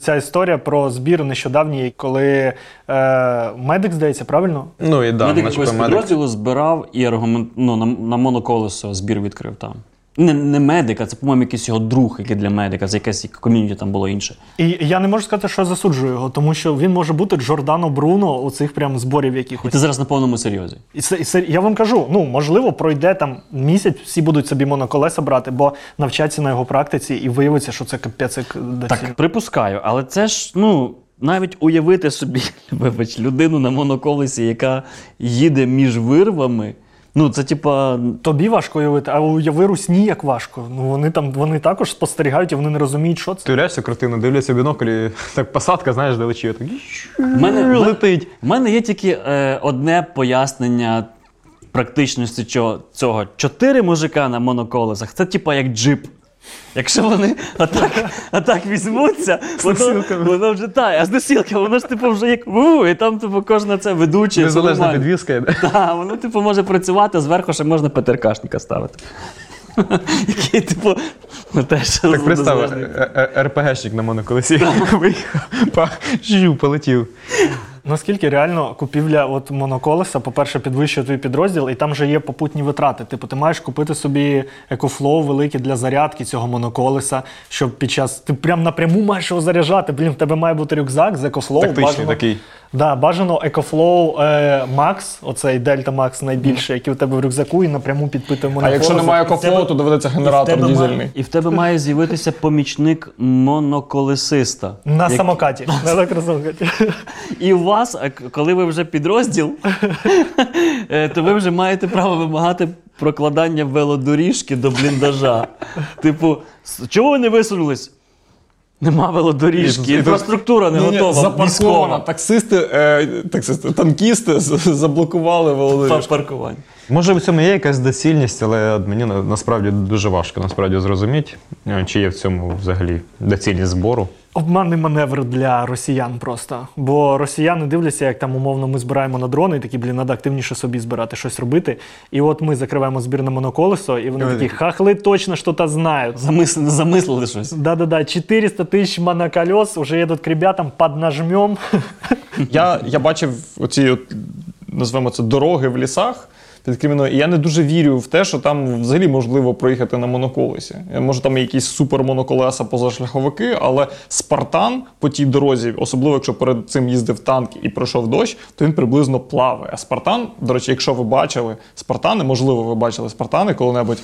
Ця історія про збір нещодавній, коли медик, здається, правильно? Ну і да, медик якогось підрозділу збирав і на моноколесо збір відкрив там. Не медик, а це, по-моєму, якийсь його друг, який для медика, це якесь ком'юніті там було інше. І я не можу сказати, що я засуджую його, тому що він може бути Джордано Бруно у цих прям зборів якихось. І ти зараз на повному серйозі. Я вам кажу, можливо, пройде там місяць, всі будуть собі моноколеса брати, бо навчаться на його практиці і виявиться, що це капецик. Так, припускаю, але це ж, навіть уявити собі, людину на моноколесі, яка їде між вирвами, це тобі важко уявити, а уяви русні як важко. Вони також спостерігають і вони не розуміють, що це. Ти уявляєшся картину, дивляться в біноклі, так посадка, знаєш, далечі, так летить. У мене є тільки одне пояснення практичності цього. 4 мужика на моноколесах, це як джип. Якщо вони отак візьмуться, воно вже тає, а з носілками, воно ж вже як і там кожна це ведуча. Незалежна підвізка. Так, воно може працювати, зверху ще можна ПТР-кашника ставити. Який теж... Так представ, РПГ-шник на моноколесі виїхав, полетів. Наскільки реально купівля моноколеса, по-перше, підвищує твій підрозділ, і там же є попутні витрати. Ти маєш купити собі EcoFlow велике для зарядки цього моноколеса, щоб під час... Ти прям напряму маєш його заряджати. В тебе має бути рюкзак з EcoFlow. Тактичний такий. Да, бажано EcoFlow Max, оцей Delta Max найбільший, який у тебе в рюкзаку, і напряму підпитує моноколесо. А якщо немає EcoFlow, то доведеться генератор дизельний. І в тебе має з'явитися помічник моноколесиста. На самокаті. На електросамокаті. І у вас, коли ви вже підрозділ, то ви вже маєте право вимагати прокладання велодоріжки до бліндажа. Чого ви не висунулись? Нема велодоріжки, інфраструктура не готова. Запаркована. Таксисти, танкісти заблокували велодоріжку. Може, в цьому є якась доцільність, але мені насправді дуже важко зрозуміти, чи є в цьому взагалі доцільність збору. Обманний маневр для росіян просто. Бо росіяни дивляться, як там умовно ми збираємо на дрони, і такі, треба активніше собі збирати, щось робити. І от ми закриваємо збір на моноколесо, і вони такі, хахли точно що-то знають. Замислили щось. Да-да-да, 400 тисяч моноколес, вже їдуть к ребятам, поднажмем. Я бачив оці, називаємо це, дороги в лісах. І я не дуже вірю в те, що там взагалі можливо проїхати на моноколесі. Може, там якісь супермоноколеса позашляховики, але Спартан по тій дорозі, особливо якщо перед цим їздив танк і пройшов дощ, то він приблизно плаває. А Спартан, до речі, якщо ви бачили Спартани, можливо, ви бачили Спартани коли-небудь,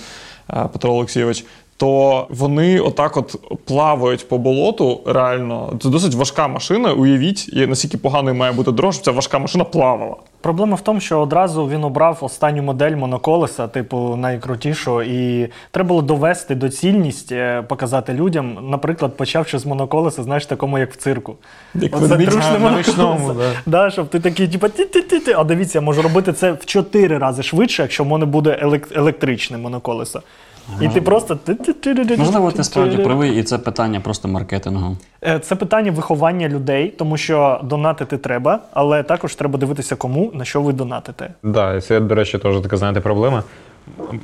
Петро Олексійович, то вони отак плавають по болоту, реально. Це досить важка машина, уявіть, наскільки поганою має бути дорога, щоб ця важка машина плавала. Проблема в тому, що одразу він обрав останню модель моноколеса, найкрутішого, і треба було довести доцільність, показати людям, наприклад, почавши з моноколеса, знаєш, такому, як в цирку. Оце трушне моноколеса. Щоб ти такий, ті-ті-ті-ті, а дивіться, я можу робити це в 4 рази швидше, якщо в мене буде електричне моноколесо. І ти просто... Можливо, ти справді правий, і це питання просто маркетингу. Це питання виховання людей, тому що донатити треба, але також треба дивитися кому, на що ви донатите. Так, це, до речі, теж така, знаєте, проблема.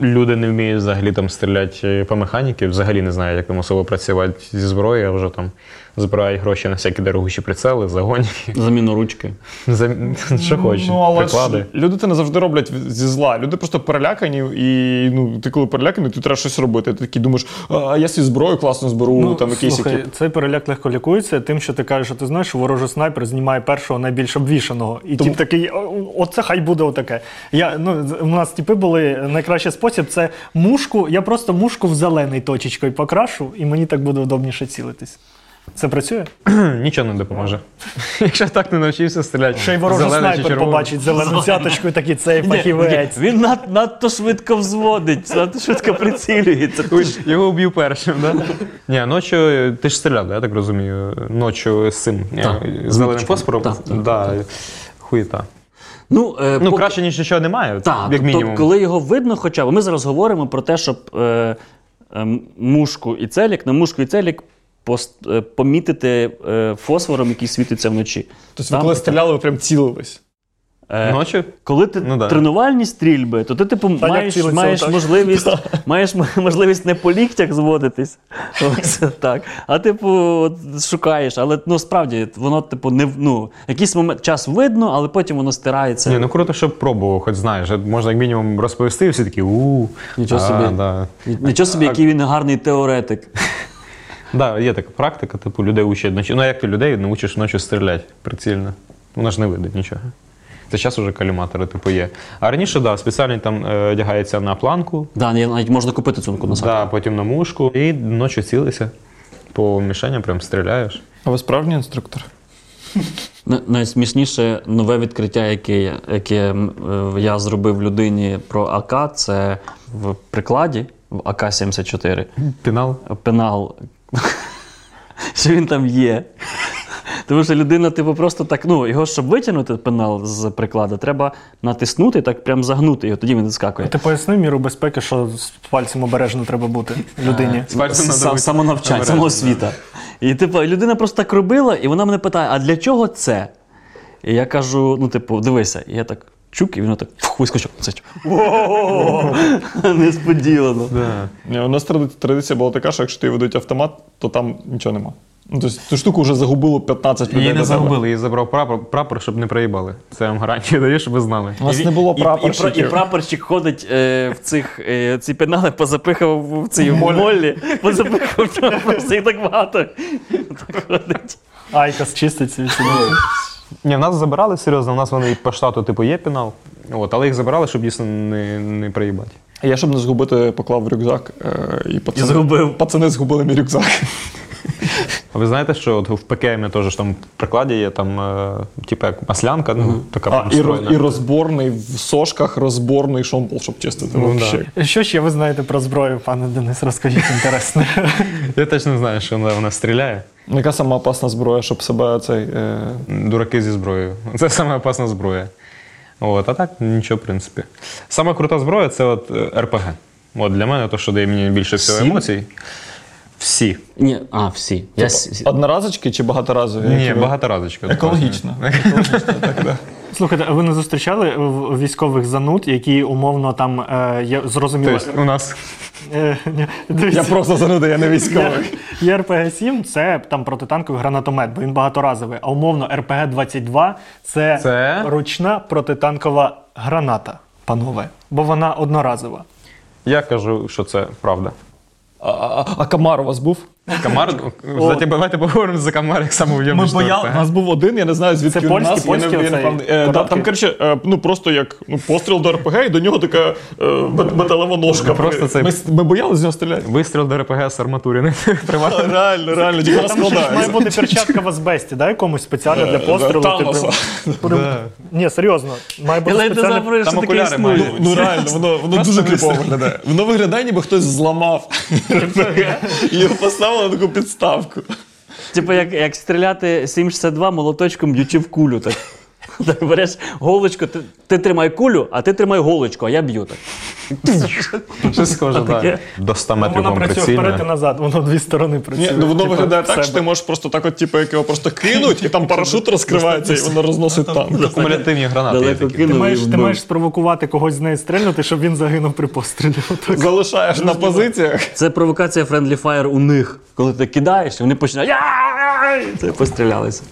Люди не вміють взагалі там стріляти по механіки, взагалі не знають, як там особливо працювати зі зброєю, а вже там збирають гроші на всякі дорогущі прицели, загоніки. Заміну ручки. Що хочеш, приклади. Люди це не завжди роблять зі зла. Люди просто перелякані, і ти коли переляканий, ти треба щось робити. Ти такий думаєш, а я свій зброю класно зберу, там якийсь екіп. Слухай, цей переляк легко лікується тим, що ти кажеш, що ти знаєш, що ворожий снайпер знімає першого найбільш обвішаного. І тіп такий, оце хай буде отаке. У нас тіпи були, найкращий спосіб, це мушку, я просто мушку в зелений точечкою покрашу, і мені так буде удобніше цілитись. Це працює? Нічого не допоможе. Якщо так не навчився стріляти. Ще й ворожий снайпер побачить зелену цяточку і такий, цей фахівець. Він надто швидко взводить, надто швидко прицілюється. Його вб'ю першим, так? Ні, ночі, ти ж стріляв, я так розумію, ночі з цим зеленим фосфором. Так. Хуєта. Краще, ніж нічого немає, як мінімум. Коли його видно хоча б, ми зараз говоримо про те, щоб мушку і целік помітити фосфором, який світиться вночі. Тобто ви коли стріляли, ви прям цілились? Ночі? Коли ти тренувальні стрільби, то ти типу маєш можливість не по ліктях зводитись, так, а типу шукаєш. Але ну справді воно типу не ну якийсь момент час видно, але потім воно стирається. Ні, ну круто, щоб пробував, хоч знаєш, можна як мінімум розповісти, і всі такі нічого собі, який він гарний теоретик. Так, є така практика, типу людей учать ночі. Ну як ти людей научиш ночі стріляти прицільно? Воно ж не видить нічого. Це зараз вже коліматори типу є. А раніше, да, спеціально там одягається на планку. Да, навіть можна купити цунку на сайті. Да, потім на мушку. І ночі цілися по мішеням, прям стріляєш. А ви справжній інструктор? Найсмішніше нове відкриття, яке я зробив людині про АК, це в прикладі в АК-74. Пенал? Пенал. Що він там є. Тому що людина, типу, просто так, ну, його, щоб витягнути пенал з прикладу, треба натиснути, так прям загнути його, тоді він відскакує. Ти поясни міру безпеки, що з пальцем обережно треба бути людині. З пальцем треба бути. Самонавчання, самоосвіта. І, типу, людина просто так робила, і вона мене питає, а для чого це? І я кажу, ну, типу, дивися. І я так, чук, і він так, вискочив. Несподівано. У нас традиція була така, що якщо ти ведуть автомат, то там нічого нема. Ну, тобто цю штуку вже загубило 15 людей. Її не загубили, її забрав прапор, щоб не проїбали. Це вам гарантію даю, щоб ви знали. У нас не було прапорщиків. І прапорщик ходить в ці пенали, позапихав в цій молі. Позапихав просто їх так багато. Так ходить. Айкос чистить ці всі. Ні, в нас забирали серйозно, у нас вони по штату типу є пенал. От, але їх забирали, щоб дійсно не проїбати. А я, щоб не згубити, поклав в рюкзак. І пацани згубили мій рюкзак. А ви знаєте, що от в ПКМі теж там в прикладі є там типу як маслянка, ну така пристройна. І розборний в сошках, розборний шомпол, щоб чистити. Да. Що ще ви знаєте про зброю, пане Денис? Розкажіть, інтересно. Я точно знаю, що вона стріляє. Яка сама опасна зброя, щоб себе цей... Дураки зі зброєю. Це сама опасна зброя. От, а так нічого, в принципі. Сама крута зброя — це от РПГ. От для мене, то, що дає мені більше всього емоцій. Всі. Ні, всі. Одноразочки чи багаторазові? Ні, багаторазочки. Екологічно. Слухайте, а ви не зустрічали військових зануд, які умовно там, я зрозуміла... Тобто у нас... Я просто зануда, я не військовий. Є РПГ-7, це там протитанковий гранатомет, бо він багаторазовий. А умовно РПГ-22 — це ручна протитанкова граната, панове. Бо вона одноразова. Я кажу, що це правда. А комар у вас був? Комар? Давайте поговоримо за комар, як самов'ємний штурм. У нас був один, я не знаю, звідки він у нас. Це польський, там, коротше, ну просто як постріл до РПГ, і до нього така металева ножка. Ми боялися з нього стріляти. Вистріл до РПГ з арматури. Реально, дійсно складається. Там має бути перчатка в азбесті, да, якомусь спеціально для пострілу? Талоса. Ні, серйозно. Має бути спеціально. Там окуляри мають. Ну реально, воно дуже кліпово виглядає. Воно виглядає, ніби хтось зламав РПГ і його поставив на таку підставку. Типу як стріляти 7,62 молоточком, б'ючи в кулю. Так береш голочку, ти тримай кулю, а ти тримай голочку, а я б'ю так. Щось схоже, так. До 100 метрів вам прицільне. Воно працює вперед і назад, воно дві сторони працює. Воно виглядає так, що ти можеш просто так от, типу, як його просто кинуть, і там парашут розкривається, і воно розносить танк. Кумулятивні гранати є такі. Ти маєш спровокувати когось з неї стрельнути, щоб він загинув при пострілі. Залишаєш на позиціях. Це провокація friendly fire у них. Коли ти кидаєш, вони починають пострілялися.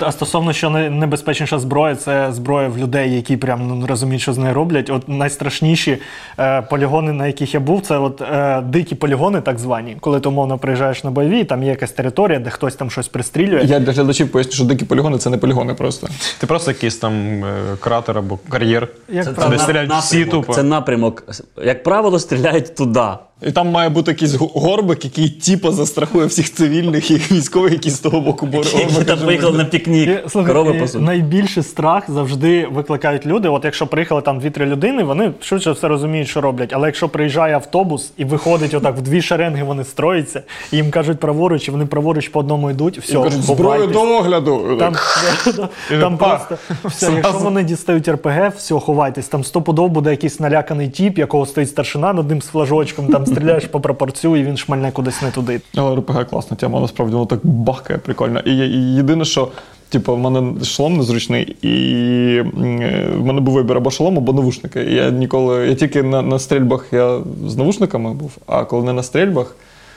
А стосовно, що небезпечніша зброя, це зброя в людей, які прям розуміють, що з нею роблять. От найстрашніші полігони, на яких я був, це от дикі полігони, так звані. Коли ти, умовно, приїжджаєш на бойові, там є якась територія, де хтось там щось пристрілює. Я для глядачів поясню, що дикі полігони — це не полігони просто. Це просто якийсь там кратер або кар'єр. Де стріляють всі тупо. Це напрямок. Як правило, стріляють туди. І там має бути якийсь горбик, який типу застрахує всіх цивільних і військових, які з того боку борються. Які там виїхали на пікнік. Слухайте, найбільший страх завжди викликають люди. От якщо приїхали там 2-3 людини, вони швидше все розуміють, що роблять. Але якщо приїжджає автобус і виходить отак в дві шеренги, вони строїться, і їм кажуть праворуч, і вони праворуч по одному йдуть, все, бувайтесь. Зброю до огляду! Там просто, якщо вони дістають РПГ, все, ховайтесь. Там стопудов буде якийсь наляканий тіп, якого стоїть старшина над ним з флажочком, там стріляєш по пропорцію, і він шмальне кудись не туди. Але РПГ класна тема, насправді воно так бахкає, прикольно. І єдине, що типу, в мене шолом незручний, і в мене був вибір або шолом, або навушники. І я ніколи, я тільки на стрільбах я з навушниками був, а коли не на стрільбах,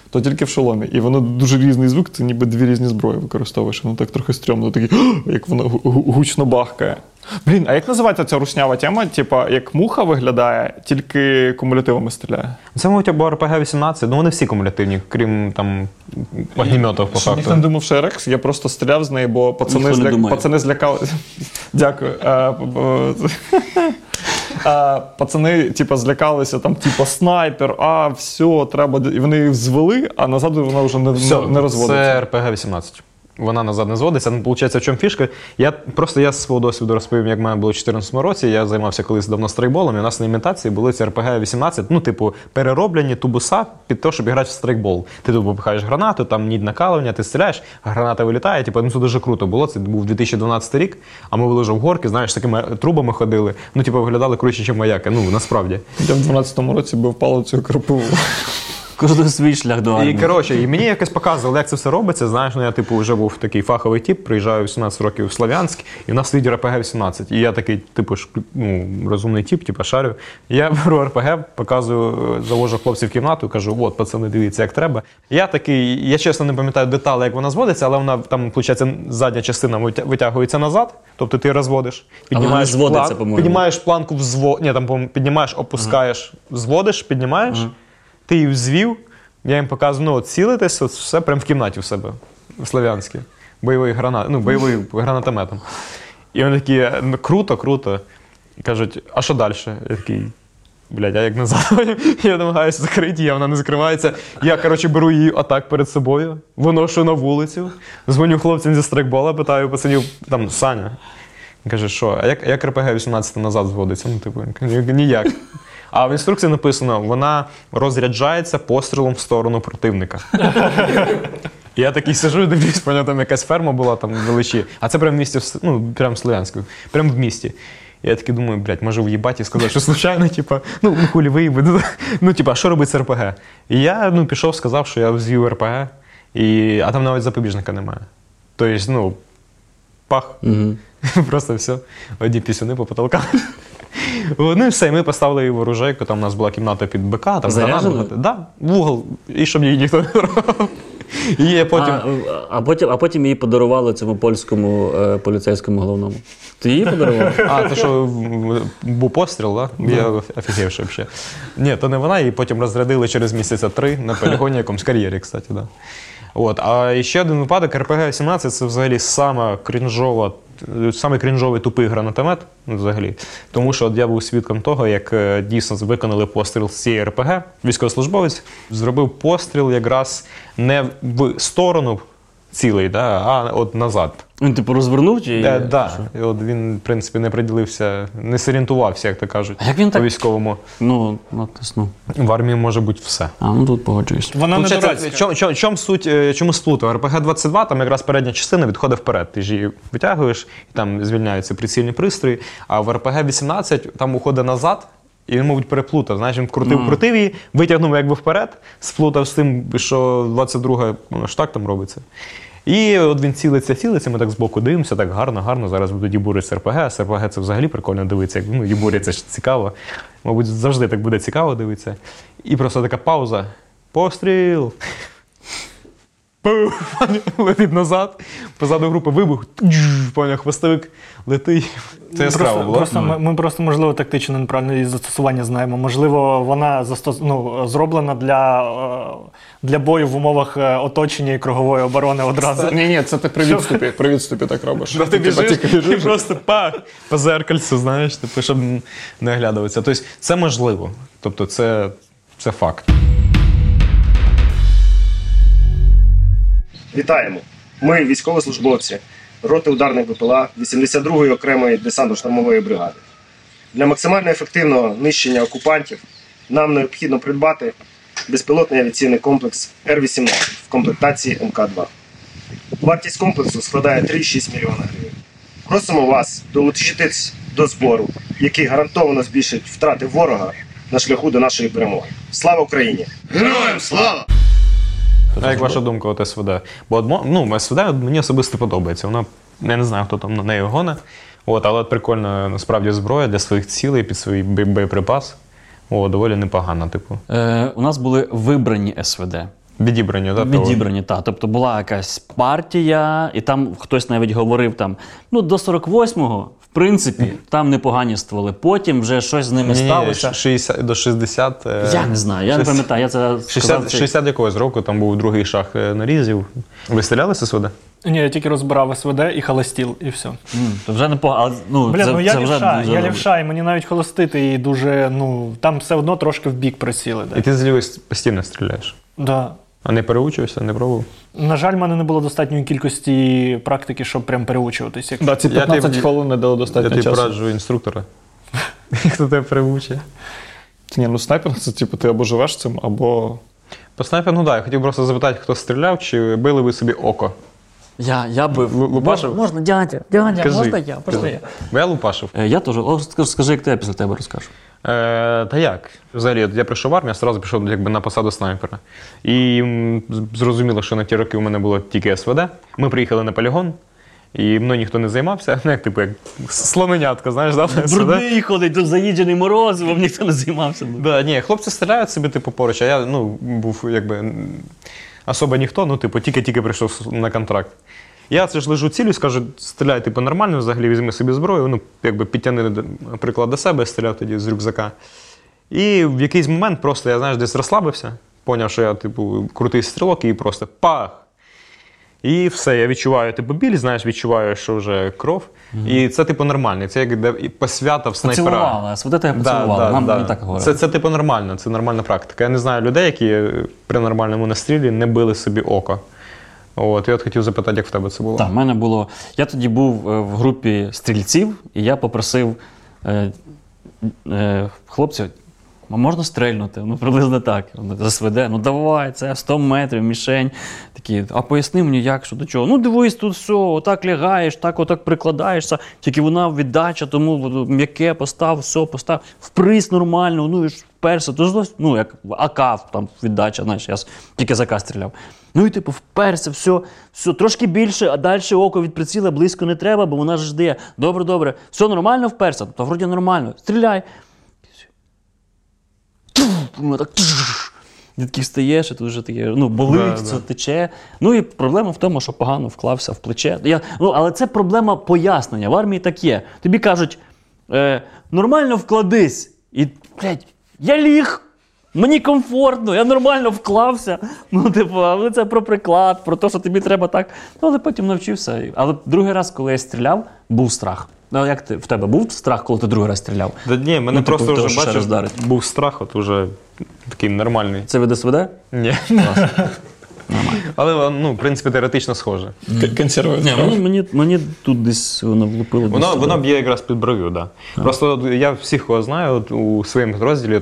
то тільки в шоломі. І воно дуже різний звук, це ніби дві різні зброї використовуєш. Воно так трохи стрьомно, такий, як воно гучно бахкає. Блін, а як називається ця рушнява тема? Типа, як муха виглядає, тільки кумулятивами стріляє? Це, мабуть, або РПГ-18, ну вони всі кумулятивні, крім там огнеметів, по факту. Я не думав, що РХ, я просто стріляв з неї, бо пацани злякалися. Дякую. Пацани, типа, злякалися, там, типа, снайпер, а, все, треба... І вони її взвели, а назад вона вже не розводиться. Це РПГ-18. Вона назад не зводиться. Ну, виходить, в чому фішка? Я з свого досвіду розповім, як в мене було в 2014 році. Я займався колись давно стрейкболом, і у нас на імітації були ці РПГ-18, ну, типу, перероблені тубуса під те, щоб грати в стрейкбол. Ти тут попихаєш гранату, там нід накалування, ти стріляєш, граната вилітає. Типу, ну, це дуже круто було. Це був 2012 рік, а ми вилежав горки, знаєш, з такими трубами ходили. Ну, типу, виглядали круче, ніж маяки. Ну, насправді. Я в 12-му році бив палицею кропиву. Кожен свій шлях до армії. І, коротше, і мені якось показували, як це все робиться. Знаєш, ну я, типу, вже був такий фаховий тип, приїжджаю 18 років в Слов'янськ, і в нас лідер РПГ-18. І я такий, типу, розумний тип, типу, шарю. Я беру РПГ, показую, завожу хлопців в кімнату, кажу, от, пацани, дивіться, як треба. Я такий, я чесно не пам'ятаю деталі, як вона зводиться, але вона, там, виходить, задня частина витягується назад, тобто ти розводиш, піднімаєш, піднімаєш планку, піднімаєш, опускаєш, зводиш, піднімаєш. Ти її взвів, я їм показую, ну, от цілитись, от все прямо в кімнаті в себе, в Слов'янській, бойовий гранатометом. І вони такі, ну, круто, круто. І кажуть, а що далі? Я такий, блядь, а як назад? Я намагаюся закрити її, вона не закривається. Я, коротше, беру її отак перед собою, виношу на вулицю, дзвоню хлопцям зі страйкбола, питаю пацанів, там, Саня. Він каже, що, а як РПГ-18 назад зводиться? Ну, типу, ніяк. А в інструкції написано, вона розряджається пострілом в сторону противника. Я такий сижу і дивлюсь, там якась ферма була там вдалечі, а це прямо в місті, ну, прямо в Слов'янську, прямо в місті. Я такий думаю, блядь, може в'їбать і сказати, що случайно, типа, ну, хулі виїбать, ну, типа, що робить з РПГ? І я, ну, пішов, сказав, що я взвів РПГ, а там навіть запобіжника немає. Тобто, ну, пах, просто все, одні пісюни по потолкам. Ну і все, і ми поставили її в оружейку, там у нас була кімната під БК, там заряджали? Да, в угол, і щоб її ніхто не трогав. Потім... А потім її подарували цьому польському поліцейському головному. Ти її подарував? А, то що був постріл, так? Да? Я офігівши взагалі. Ні, то не вона, її потім розрядили через місяця 3 на полігоні якомусь, кар'єрі, кстати, да. От, а ще один випадок, РПГ-18 це взагалі самий крінжовий тупий гранатомет, взагалі. Тому що я був свідком того, як дійсно виконали постріл з цієї РПГ, військовослужбовець зробив постріл якраз не в сторону цілий, да, а от назад. Він типу розвернув чи? Да. От він, в принципі, не приділився, не сорієнтувався, як то кажуть, по-військовому. Ну, натиснув. В армії може бути все. А, ну тут погоджуюсь. Вона не дурацька. Чому сплуту? РПГ-22, там якраз передня частина відходить вперед. Ти ж її витягуєш, і там звільняються прицільні пристрої. А в РПГ-18 там уходить назад, і він, мабуть, переплутав. Знаєш, він крутив її, витягнув якби вперед, сплутав з тим, що 22-га штак там робиться. І от він цілиться, ми так збоку дивимося, так гарно, зараз будуть дібуритися РПГ, а з РПГ це взагалі прикольно дивитися, як дібуряться, це цікаво. Мабуть, завжди так буде цікаво дивитися. І просто така пауза. Постріл! Пуф! Летить назад, позаду групи вибух, поняв, хвостовик летить. Це яскраво було. Ми просто, можливо, тактично неправильно її застосування знаємо. Можливо, вона зроблена для бою в умовах оточення і кругової оборони одразу. Ні, це ти при відступі так робиш. Ти біжиш і просто по зеркальцю, знаєш, щоб не оглядуватися. Тобто це можливо, тобто це факт. Вітаємо! Ми військовослужбовці роти ударних БПЛА 82-ї окремої десантно-штурмової бригади. Для максимально ефективного нищення окупантів нам необхідно придбати безпілотний авіаційний комплекс Р-18 в комплектації МК-2. Вартість комплексу складає 3,6 млн грн. Просимо вас долучитись до збору, який гарантовано збільшить втрати ворога на шляху до нашої перемоги. Слава Україні! Героям слава! А як ваша думка от СВД? Бо СВД мені особисто подобається. Вона, я не знаю, хто там на неї гоне. Але прикольна насправді зброя для своїх цілей, під свій боєприпас. Доволі непогана, типу. У нас були вибрані СВД. Відібрані, так? Відібрані, так. Тобто була якась партія, і там хтось навіть говорив, до 48-го, в принципі, там непогані стволи. Потім вже щось з ними сталося. До 60... Я не знаю, я не пам'ятаю. Я це сказав. 60 якогось року, там був другий шах нарізів. Ви стрілялися з СВД? Ні, я тільки розбирав СВД і холостіл, і все. То вже непогано. Я лівша, і мені навіть холостити, і дуже, там все одно трошки в бік приціли. І ти з лівої постійно стріляєш? Так. А не переучився, не пробував? На жаль, в мене не було достатньої кількості практики, щоб прям переучуватись. Так, ці 15 хвилин не дало достатньо часу. Я тобі пораджу інструктора, хто тебе переучує. Ні, снайпінг — це ти або живеш цим, або... По снайпінгу, так. Я хотів просто запитати, хто стріляв, чи били ви собі око? Я бив. Лупашив? Можна, Дядя, можна я? Бо я лупашив. Я теж. Скажи, як я після тебе розкажу. Та як? Взагалі, я прийшов в армію, я одразу пішов на посаду снайпера. І зрозуміло, що на ті роки у мене було тільки СВД. Ми приїхали на полігон, і мною ніхто не займався. Як слоненятка, знаєш, да? Брудний ходить, тут заїджений морозивом, ніхто не займався. Ні, хлопці стріляють собі поруч, а я був особо ніхто, тільки прийшов на контракт. Я це ж лежу цілюсь, кажу, стріляй нормально, взагалі візьми собі зброю, підтягни приклад до себе, стріляв тоді з рюкзака. І в якийсь момент просто я, десь розслабився, поняв, що я, крутий стрілок і просто пах! І все, я відчуваю, біль, відчуваю, що вже кров. І це, нормально. Це як посвята в снайпера. Поцілувала. СВД тебе поцілувала. Нам не так говорять. Це, нормально. Це нормальна практика. Я не знаю людей, які при нормальному настрілі не били собі око. Я от хотів запитати, як в тебе це було. Так, в мене було... Я тоді був в групі стрільців, і я попросив хлопців, можна стрельнути? Приблизно так. СВД, давай, це 100 метрів, мішень. Такі, а поясни мені, як, що, до чого? Дивись, тут все, отак лягаєш, так отак прикладаєшся, тільки вона віддача, тому м'яке постав, все постав. Вприс нормально, і вперся. Як АК, там віддача, знаєш, я тільки з АК стріляв. Вперся, все, трошки більше, а далі око від приціла близько не треба, бо вона ж жде. Добре, все нормально вперся? Та вроді нормально, стріляй. Ти такий встаєш, і тут вже таке, болить, це тече. І проблема в тому, що погано вклався в плече. Але це проблема пояснення. В армії так є. Тобі кажуть, нормально вкладись. І, я ліг, мені комфортно, я нормально вклався. Але це про приклад, про те, що тобі треба так. Але потім навчився. Але другий раз, коли я стріляв, був страх. Як ти, в тебе був страх, коли ти другий раз стріляв? Ні, мене просто вже бачив, був страх, от вже такий нормальний. Це від СВД? Ні. Але, в принципі, теоретично схоже. Консервує. Мені тут десь воно влупило. Воно б'є якраз під бров'ю, так. Просто я всіх, кого знаю, у своєму підрозділі,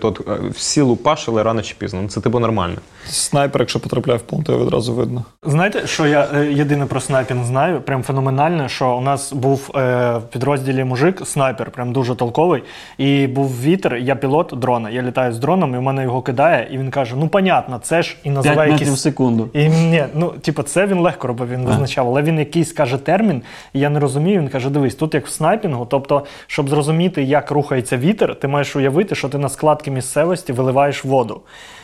всі лупашили рано чи пізно. Це нормально. Снайпер, якщо потрапляє в пункт, його відразу видно. Знаєте, що я єдине про снайпінг знаю? Прям феноменально, що у нас був в підрозділі мужик, снайпер, прям дуже толковий. І був вітер, я пілот дрона, я літаю з дроном, і в мене його кидає, і він каже, понятно, це ж, і називає якісь... 5 метрів в секунду. Ні, це він легко робив, він визначав, але він якийсь каже термін, і я не розумію, він каже, дивись, тут як в снайпінгу, тобто, щоб зрозуміти, як рухається вітер, ти маєш уявити, що ти на складки місцевості виливаєш воду.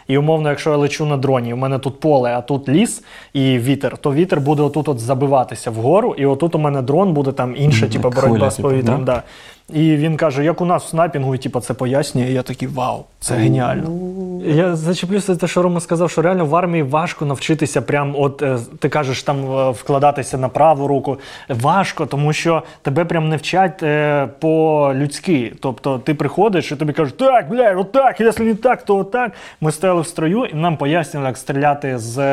І умовно, якщо я лечу на дроні, у мене тут поле, а тут ліс і вітер, то вітер буде отут забиватися вгору, і отут у мене дрон буде там інша боротьба з повітрям. І він каже, як у нас в снайпінгу, і це пояснює, і я такий, вау, це геніально. Я зачеплюся за те, що Рома сказав, що реально в армії важко навчитися прям, ти кажеш, там вкладатися на праву руку. Важко, тому що тебе прям не вчать по-людськи. Тобто ти приходиш і тобі кажуть, так, бля, отак, якщо не так, то отак. Ми стояли в строю, і нам пояснили, як стріляти з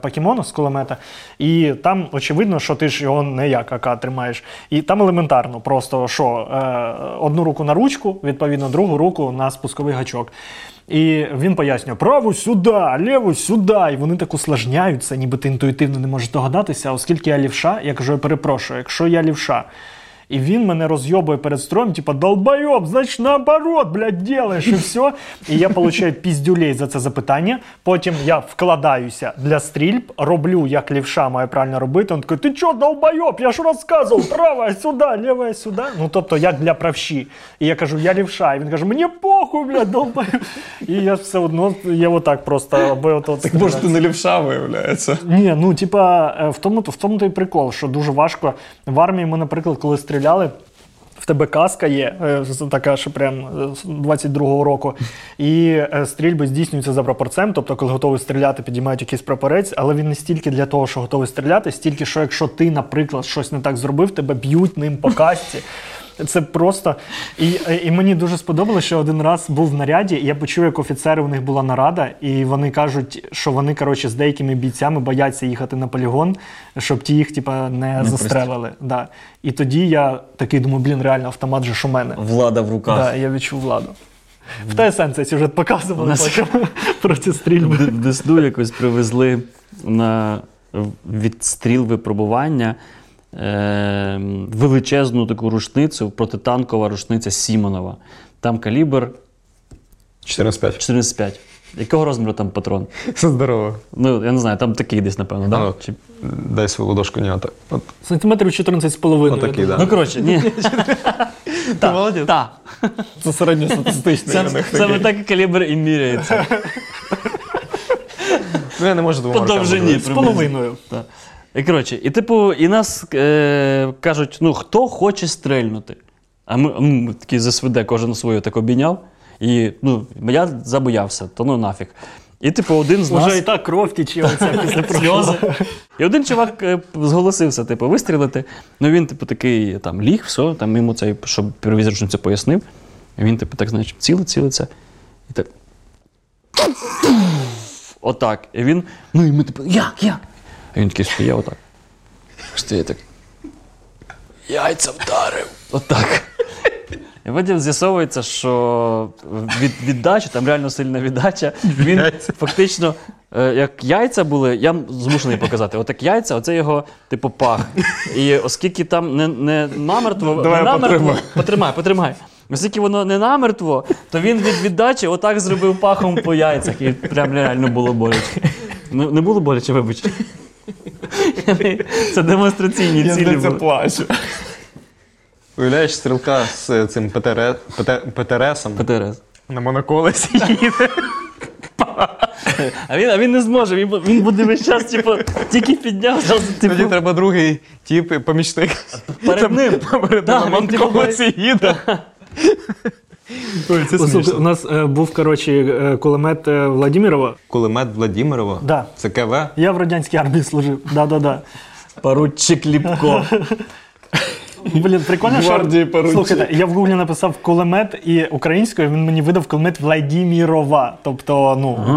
Покемону, з кулемета. І там очевидно, що ти ж його не як АК тримаєш. І там елементарно просто, що одну руку на ручку, відповідно, другу руку на спусковий гачок. І він пояснює, праву сюди, ліву сюди. І вони так усложняються, ніби ти інтуїтивно не можеш догадатися, оскільки я лівша, я кажу, я перепрошую, якщо я лівша, І він мене роз'єбує перед строєм, типа, долбайоб, значить наоборот, блядь, делаєш, і все. І я получаю піздюлей за це запитання. Потім я вкладаюся для стрільб, роблю, як лівша має правильно робити. Він такий, ти чо, долбайоб, я ж розказував, права сюди, ліва сюди. Ну, тобто, як для правші. І я кажу, я лівша. І він каже, мені похуй, блядь, долбайоб. І я все одно, я отак просто, аби отак стріляти. Так, може, ти не лівша, виявляється? Ні, ну, типа, в тому-то і прикол, що дуже важко. В армії ми, наприклад, коли стріляли, в тебе каска є, така, що прям 22-го року, і стрільби здійснюються за прапорцем, тобто коли готовий стріляти, підіймають якийсь прапорець, але він не стільки для того, що готовий стріляти, стільки, що якщо ти, наприклад, щось не так зробив, тебе б'ють ним по касці. Це просто... І мені дуже сподобалося, що один раз був в наряді, і я почув, як офіцери, у них була нарада, і вони кажуть, що вони, коротше, з деякими бійцями бояться їхати на полігон, щоб ті їх, типа, не застрелили. Да. І тоді я такий думаю, блін, реально, автомат же ж у мене. Влада в руках. Да, я відчув владу. В ТСН цей сюжет показували потім проти стрільби. Десну якось привезли на відстріл випробування. Величезну таку рушницю, протитанкова рушниця Сімонова. Там калібр... 14,5. Якого розміру там патрон? Це здорово. Ну, я не знаю, там такий десь, напевно, так? Да? Чи... Дай свою ладошку, ні, а так. От... Сантиметрів 14,5. Отакий, так. Да. Ну, коротше, ні. Ти молодець? Так. Це середньостатистичний. Саме так калібр і міряється. Ну, я не можу двома руками. Подовжені, з половиною. Так. І, коротше, і типу, і нас кажуть, ну, хто хоче стрельнути. А ми такі з СВД кожен свою так обійняв. І, ну, я забоявся, то ну нафіг. І, типу, один з нас... Уже і так кров тічила, після сльози. І один чувак зголосився, типу, вистрілити. Ну, він, типу, такий, там, ліг, все, там, йому цей, щоб перевізорчим це пояснив. І він, типу, так, значить, цілиться. І так... Отак. І він, ну, і ми, типу, як? А він такий стояв отак. Стоїть так. Яйця вдарив. Отак. І потім з'ясовується, що віддача, там реально сильна віддача, він яйця. Фактично, як яйця були, я змушений показати. Отак яйця, оце його, типу, пах. І оскільки там не намертво... Давай не намертво, потримай. Оскільки воно не намертво, то він від віддачі отак зробив пахом по яйцях. І прям реально було боляче. Ну, не було боляче, вибач. Це демонстраційні цілі були. Я за це плачу. Уявляєш, стрілка з цим ПТРСом на моноколесі їде. А він не зможе, він буде весь час, типу, тільки підняв. Тоді треба другий тип, помічник. Перед ним. На моноколесі їде. Ой, у нас був, коротше, кулемет Владимирова. Кулемет Владимирова? Да. Це КВ? Я в радянській армії служив. Да. Поручик Ліпко. Блін, прикольно, що... Слухайте, я в гуглі написав кулемет і українською, він мені видав кулемет Владимирова. Тобто, ну,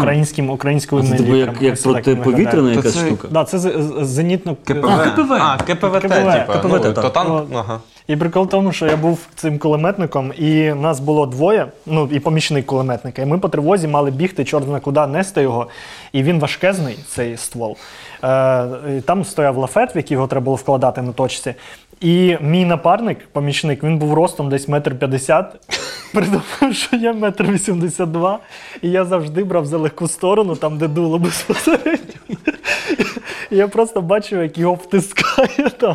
українською не літером. Як протиповітряна якась штука? Так, це зенітно... КПВ. А, КПВТ, типу. То танк, ага. І прикол в тому, що я був цим кулеметником, і нас було двоє, ну, і помічник кулеметника, і ми по тривозі мали бігти, чорно куди нести його, і він важкезний, цей ствол. Там стояв лафет, в який його треба було вкладати на точці, і мій напарник, помічник, він був ростом десь 1,50 м, при тому, що я 1,82 м, і я завжди брав за легку сторону, там, де дуло безпосередньо. Я просто бачив, як його втискає там.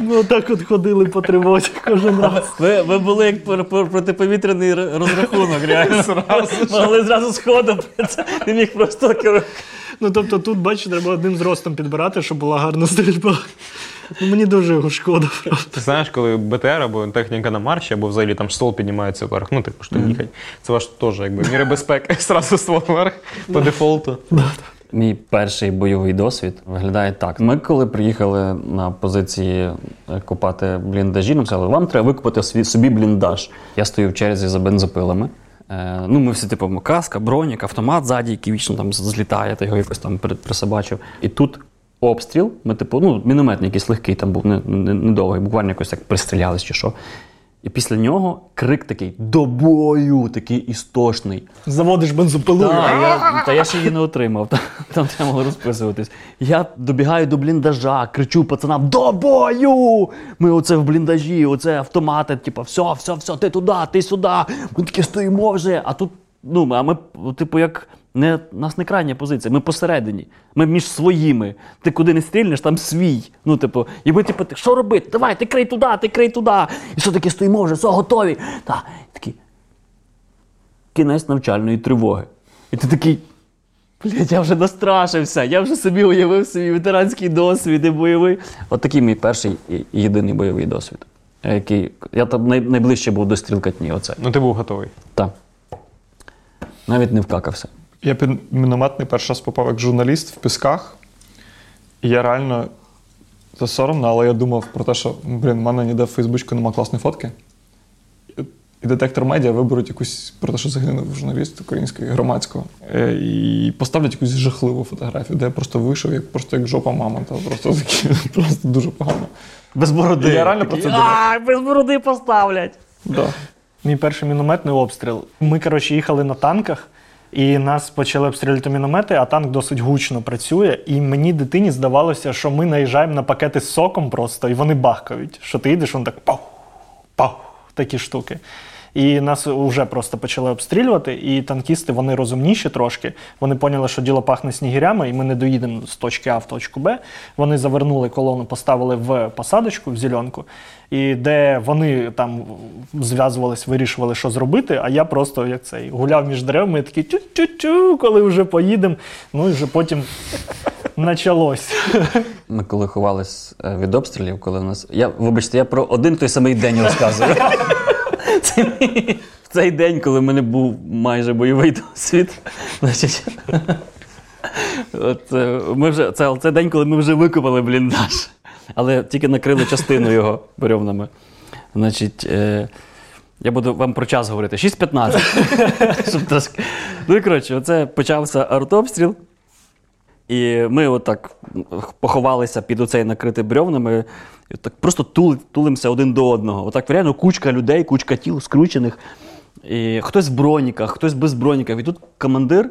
Ну, так от ходили по тривозі кожен раз. Ви були як протиповітряний розрахунок, реально. Могли зразу сходити. Ти міг просто... Ну, тобто тут, бачиш, треба одним зростом підбирати, щоб була гарна стрільба. Ну, мені дуже його шкода, правда. Ти знаєш, коли БТР або техніка на марші, або взагалі там ствол піднімається вверх, ну, типу, що їхати. Це ваш теж, якби, міри безпеки. Зразу ствол вверх по дефолту. Мій перший бойовий досвід виглядає так. Ми коли приїхали на позиції купати бліндажі, нам сказали, вам треба викупати собі бліндаж. Я стою в черзі за бензопилами. Ну, ми всі типу каска, бронік, автомат ззаді, який вічно там злітає, та його якось там присобачив. І тут обстріл, ми типу, ну, мінометний якийсь легкий там був, недовгий, буквально якось так пристрілялись чи що. І після нього крик такий «До бою!» такий істошний. Заводиш бензопилу. Та я ще її не отримав, там треба було розписуватись. Я добігаю до бліндажа, кричу пацанам «До бою!» Ми оце в бліндажі, оце автомати, типу все, ти туди, ти сюди. Ми такі стоїмо вже, а тут, ми типу як… Нас не крайня позиція, ми посередині, ми між своїми. Ти куди не стрільнеш, там свій. І ми типу, що робити? Давай, ти крий туди. І що таке стоїмо вже, все, готові. Та, такий, кінець навчальної тривоги. І ти такий, блядь, я вже настрашився, я вже собі уявив свій ветеранський досвід і бойовий. От такий мій перший і єдиний бойовий досвід. Я там найближче був до стрілкатні оце. Ти був готовий? Так. Навіть не вкакався. Я під мінометний перший раз попав як журналіст в Пісках. І я реально, це соромно, але я думав про те, що, в мене ніде в Фейсбучку нема класної фотки. І детектор медіа виберуть якусь, про те, що загинув журналіст українського громадського. І поставлять якусь жахливу фотографію, де я просто вийшов, як жопа мамонта. Просто дуже погано. Без бороди. Я реально про це думав. Без бороди поставлять. Так. Мій перший мінометний обстріл. Ми, їхали на танках. І нас почали обстрілювати міномети, а танк досить гучно працює. І мені, дитині, здавалося, що ми наїжджаємо на пакети з соком просто, і вони бахкають. Що ти їдеш, воно так пау, такі штуки. І нас вже просто почали обстрілювати, і танкісти, вони розумніші трошки. Вони поняли, що діло пахне снігирями, і ми не доїдемо з точки А в точку Б. Вони завернули колону, поставили в посадочку, в зеленку, і де вони там зв'язувались, вирішували, що зробити, а я просто, гуляв між деревами і такий тю-тю-тю, коли вже поїдемо, і вже потім почалось. Ми коли ховались від обстрілів, коли в нас… Я про один той самий день розказую. В цей день, коли в мене був майже бойовий досвід, це день, коли ми вже викопали бліндаж, але тільки накрили частину його бревнами. Я буду вам про час говорити. 6:15. Оце почався артобстріл. І ми отак поховалися під оцей накритий брьовнами, так просто тулимося один до одного. Отак реально кучка людей, кучка тіл скручених. І хтось в броніках, хтось без броніків. І тут командир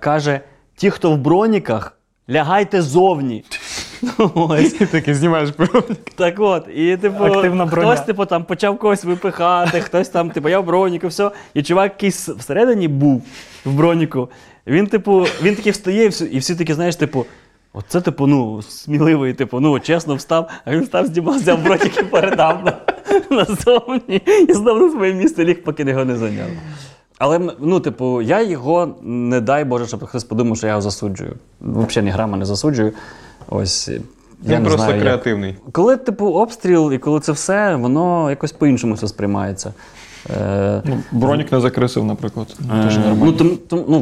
каже: "Ті, хто в броніках, лягайте зовні". Ти таки знімаєш бронік. Так от, і хтось там почав когось випихати, хтось там, я в броніку, все. І чувак, який всередині був в броніку, він такий встає, і всі такі, знаєш, оце, сміливий, чесно встав, а він встав, здібав, взяв бротик і передав назовні, і знову на своє місце ліг, поки його не зайняв. Але, я його, не дай Боже, щоб хтось подумав, що я його засуджую. Взагалі ні грама не засуджую. Ось, я не знаю, креативний. Коли, обстріл і коли це все, воно якось по-іншому все сприймається. Бронік не закрисив, наприклад. В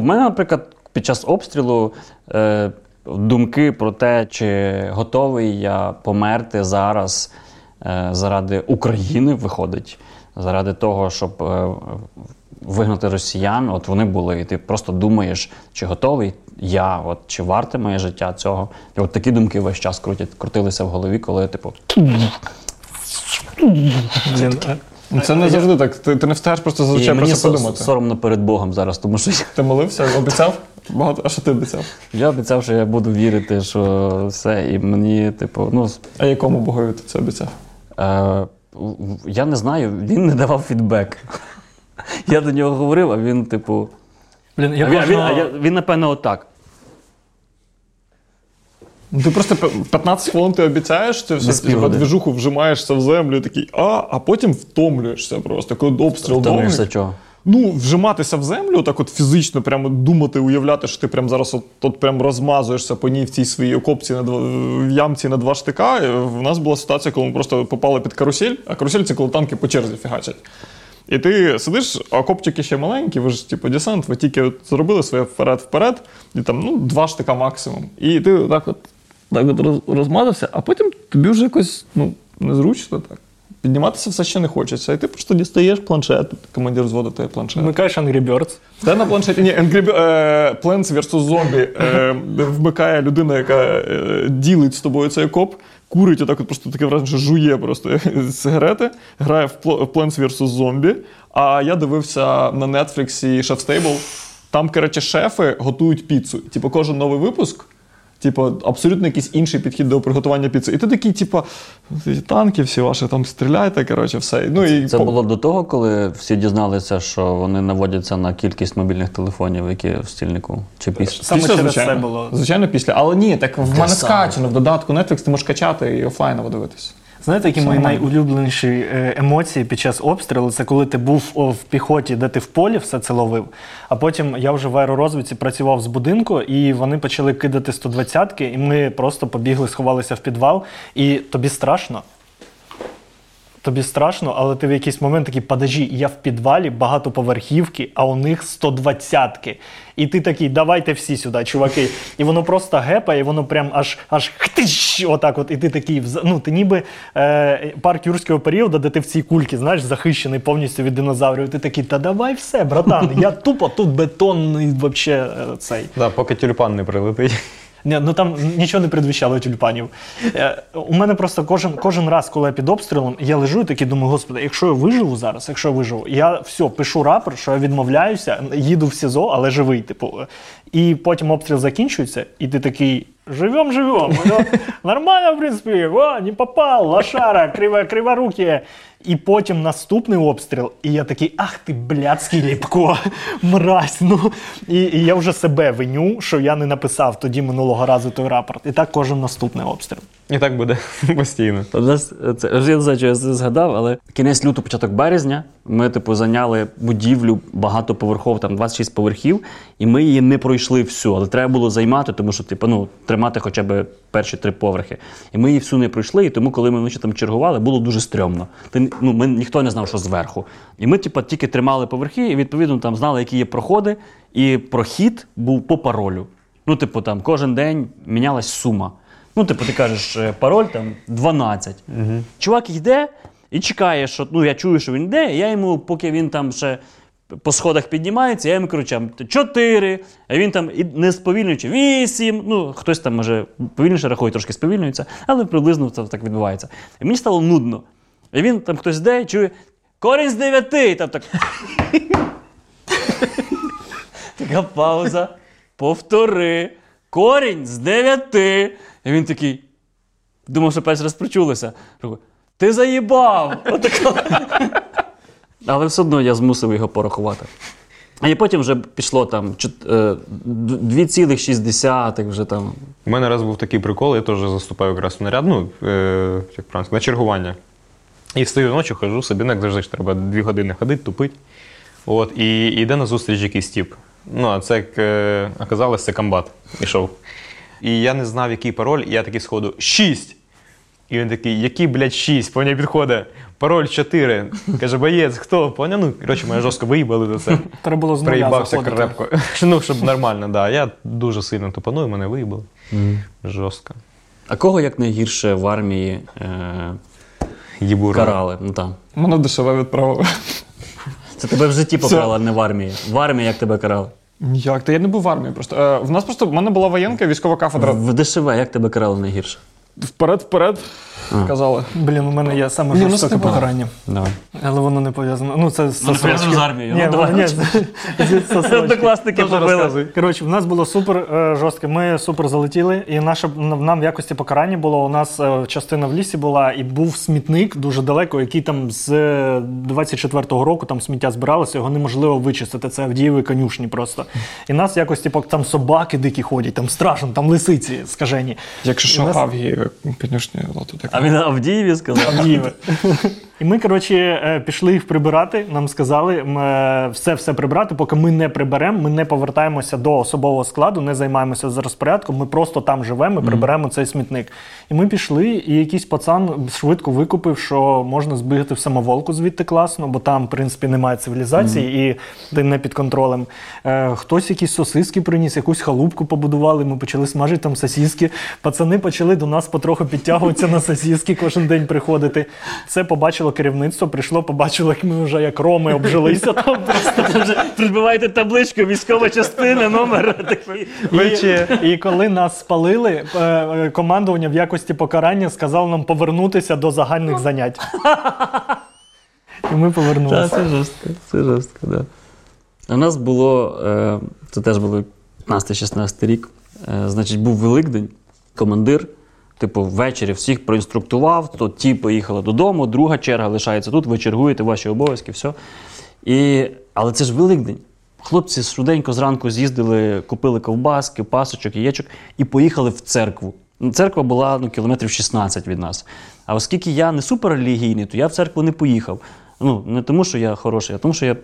мене, наприклад, під час обстрілу думки про те, чи готовий я померти зараз заради України, виходить, заради того, щоб вигнати росіян. От вони були, і ти просто думаєш, чи готовий я, чи варте моє життя цього. І от такі думки весь час крутилися в голові, коли Це не завжди так. Ти не встигаєш просто зазвичай про це подумати. Мені соромно перед Богом зараз, тому що… Ти молився? Обіцяв? Багато? А що ти обіцяв? Я обіцяв, що я буду вірити, що все, і мені, А якому Богові ти це обіцяв? Я не знаю, він не давав фідбек. Я до нього говорив, а він, Він, напевно, отак. Ти просто 15 хвилин ти обіцяєш, ти всю движуху вжимаєшся в землю, такий, а потім втомлюєшся просто, коли обстріл довгий. Втомлюєшся чого? Вжиматися в землю, так от фізично, прямо думати, уявляти, що ти прямо зараз прям розмазуєшся по ній в цій своїй окопці, в ямці на два штика. У нас була ситуація, коли ми просто попали під карусель, а карусель — це коли танки по черзі фігачать. І ти сидиш, а окопчики ще маленькі, ви ж десант, ви тільки зробили своє вперед-вперед, і там, два штика максимум. І ти так от розмазався, а потім тобі вже якось, незручно так. Підніматися все ще не хочеться, і ти просто дістаєш планшет, командир взводу твій планшет. Вмикаєш Angry Birds. Це на планшеті, ні, Plants vs. Zombie вмикає людина, яка ділить з тобою цей коп, курить отак, от просто таке враження, що жує просто сигарети, грає в Plants vs. Zombie. А я дивився на Netflix «Шеф Стейбл». Там, коротше, шефи готують піцу. Типу, кожен новий випуск, типу, абсолютно якийсь інший підхід до приготування піци. І ти такий, типу, танки всі ваші, там стріляйте, коротше, все. Ну, і це було до того, коли всі дізналися, що вони наводяться на кількість мобільних телефонів, які в стільнику? Чи після? Саме після, через звичайно. Це було. Звичайно, після. Але ні, так в мене скачено, в додатку Netflix ти можеш качати і офлайново дивитися. Знаєте, які мої найулюбленіші емоції під час обстрілу? Це коли ти був в піхоті, де ти в полі все це ловив, а потім я вже в аеророзвідці працював з будинку, і вони почали кидати 120-ки, і ми просто побігли, сховалися в підвал, і тобі страшно. Тобі страшно, але ти в якийсь момент такий, подожі, я в підвалі, багатоповерхівки, а у них 120-ки. І ти такий, давайте всі сюди, чуваки. І воно просто гепає, і воно прям аж хтищ, отак от. І ти такий, ну, ти ніби парк юрського періоду, де ти в цій кульці, знаєш, захищений повністю від динозаврів. І ти такий, та давай все, братан, я тупо тут бетонний вообще цей. Да, поки тюльпан не прилетить. Ні, ну там нічого не передвіщало тюльпанів. У мене просто кожен раз, коли я під обстрілом, я лежу і такий думаю, господи, якщо я виживу зараз, я все, пишу рапорт, що я відмовляюся, їду в СІЗО, але живий, типу. І потім обстріл закінчується, і ти такий, живем, нормально, в принципі, о, не попав, лошара, криворукі. І потім наступний обстріл, і я такий, ах ти, блядський Ліпко, мразь, ну. І я вже себе виню, що я не написав тоді минулого разу той рапорт. І так кожен наступний обстріл. І так буде постійно. У нас, це, я не знаю, що я згадав, але кінець лютого, початок березня, ми, типу, зайняли будівлю багатоповерхову, там 26 поверхів, і ми її не пройшли всю, але треба було займати, тому що, типу, ну, тримати хоча б перші 3 поверхи. І ми її всю не пройшли, і тому, коли ми вночі там чергували, було дуже стрьомно. Ну, ми ніхто не знав, що зверху. І ми, типу, тільки тримали поверхи, і, відповідно, там знали, які є проходи, і прохід був по паролю. Ну, типу, там, кожен день мінялась сума. Ну, типу, ти кажеш, пароль там 12. Угу. Чувак йде і чекає, що, ну, я чую, що він йде, і я йому, поки він там ще по сходах піднімається, я йому кричу, 4, а він там, не сповільнюючи, 8, ну, хтось там, може, повільніше рахує, трошки сповільнюється, але приблизно це так відбувається. І мені стало нудно. І він там хтось йде і чує, корінь з 9, і там так. Така пауза, повтори, корінь з 9. І він такий, думав, що перший раз причулися. Ти заїбав! Але все одно я змусив його порахувати. І потім вже пішло там 2,6 вже там. У мене раз був такий прикол, я теж заступав якраз в наряд, ну, як правильно, на чергування. І встаю ночі, хожу собі, як завжди, треба 2 години ходити, тупить. От, і йде на зустріч якийсь тіп. Ну, а це, як оказалось, це комбат ішов. І я не знав, який пароль, і я такий сходу, 6! І він такий, який, блядь, 6? Поняв, підходить, пароль 4. Каже, боєць, хто? Поняв, ну, коротше, мене жорстко виїбали до це. Треба було з нуля заходити. Приїбався крепко. Ну, щоб нормально, так. Да. Я дуже сильно тупаную, мене виїбали. Жорстко. А кого, як найгірше, в армії карали? Ну, так. Мене дешеве відправили. Це тебе в житті покарали, а не в армії. В армії як тебе карали? Як? Та я не був в армії просто. В нас просто, в мене була воєнка, військова кафедра. В ДШВ як тебе карали найгірше? Вперед, казали. Блін, у мене є саме жорстоке покарання. Давай. Але воно не пов'язано. Ну, це пов'язано з армією. Ні, давай. Однокласники побили. Коротше, в нас було супер жорстке. Ми супер залетіли. І нам в якості покарання було. У нас частина в лісі була, і був смітник дуже далеко, який там з 24-го року там сміття збиралося, його неможливо вичистити. Це Авдіїві конюшні просто. І нас в якості, там собаки дикі ходять, там страшно, там лисиці скажені. Якщо що, Авдіїві. А він Авдіїві сказав? Авдіїві. І ми, коротше, пішли їх прибирати, нам сказали все прибрати, поки ми не приберемо, ми не повертаємося до особового складу, не займаємося за розпорядком, ми просто там живемо, ми приберемо цей смітник. І ми пішли, і якийсь пацан швидко викупив, що можна збігати в самоволку звідти класно, бо там, в принципі, немає цивілізації, і ти не під контролем. Хтось якісь сосиски приніс, якусь халупку побудували, ми почали смажити там сосиски. Пацани почали до нас потроху підтягуватися на сосиски, кожен день приходити. Це побачили побачило керівництво, прийшло, побачило, як ми вже як роми обжилися там. Просто вже прибиваєте табличку, військова частина, номер такий. І коли нас спалили, командування в якості покарання сказало нам повернутися до загальних занять. І ми повернулися. Так, це жорстко, так. У нас було, це теж було 15-16 рік, значить, був Великдень, командир, типу, ввечері всіх проінструктував, то ті поїхали додому, друга черга лишається тут, ви чергуєте ваші обов'язки, все. Але це ж Великдень. Хлопці швиденько зранку з'їздили, купили ковбаски, пасочок, яєчок і поїхали в церкву. Церква була, кілометрів 16 від нас. А оскільки я не суперрелігійний, то я в церкву не поїхав. Не тому, що я хороший, а тому, що я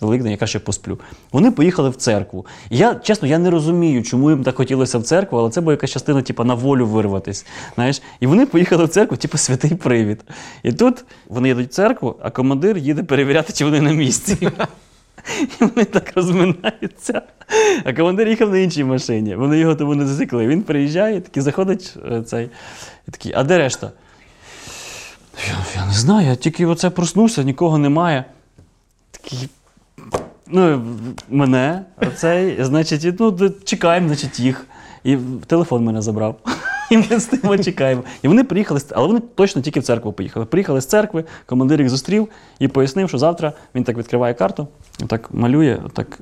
Великдень, я краще посплю. Вони поїхали в церкву. Я, чесно, не розумію, чому їм так хотілося в церкву, але це була якась частина, на волю вирватись. Знаєш? І вони поїхали в церкву, святий привід. І тут вони їдуть в церкву, а командир їде перевіряти, чи вони на місці. І вони так розминаються. А командир їхав на іншій машині. Вони його тому не засікли. Він приїжджає, такий заходить цей, і такий, а де решта? Я не знаю, я тільки оце проснувся, нікого немає. Такий, мене, оцей, значить, чекаємо, значить, їх. І телефон мене забрав. І ми з тим чекаємо. І вони приїхали, але вони точно тільки в церкву поїхали. Приїхали з церкви, командир їх зустрів і пояснив, що завтра він так відкриває карту, так малює, так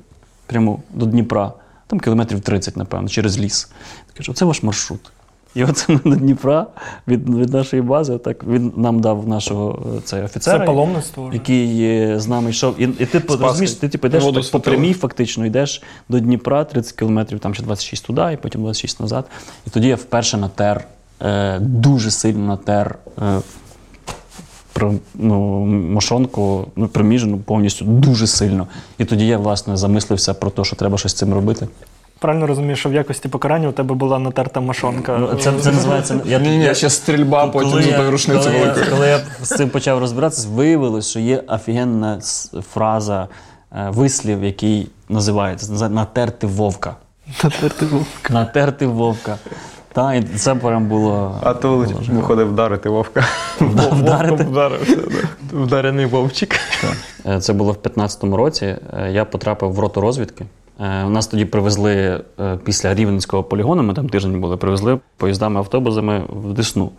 прямо до Дніпра. Там кілометрів 30, напевно, через ліс. Я кажу, оце ваш маршрут. І оце ми до Дніпра від нашої бази, так він нам дав нашого офіцера, це паломництво, який з нами йшов. І ти розумієш, ти йдеш так, по прямій, фактично йдеш до Дніпра 30 кілометрів, там ще 26 туди, і потім 26 назад. І тоді я вперше дуже сильно натер мошонку, приміжену повністю дуже сильно. І тоді я, власне, замислився про те, що треба щось з цим робити. Правильно розумієш, що в якості покарання у тебе була натерта мошонка? Це називається... Я ще стрільба, потім за тою рушницею великою. Коли я з цим почав розбиратися, виявилось, що є офігенна фраза, вислів, який називається «натерти вовка». Натерти вовка. Натерти вовка. Та, і це прям було... А то виходить вдарити вовка. Вдарити? Вдарений вовчик. Це було в 15-му році. Я потрапив в роту розвідки. Нас тоді привезли після Рівненського полігону, ми там тиждень були, привезли поїздами-автобусами в Десну.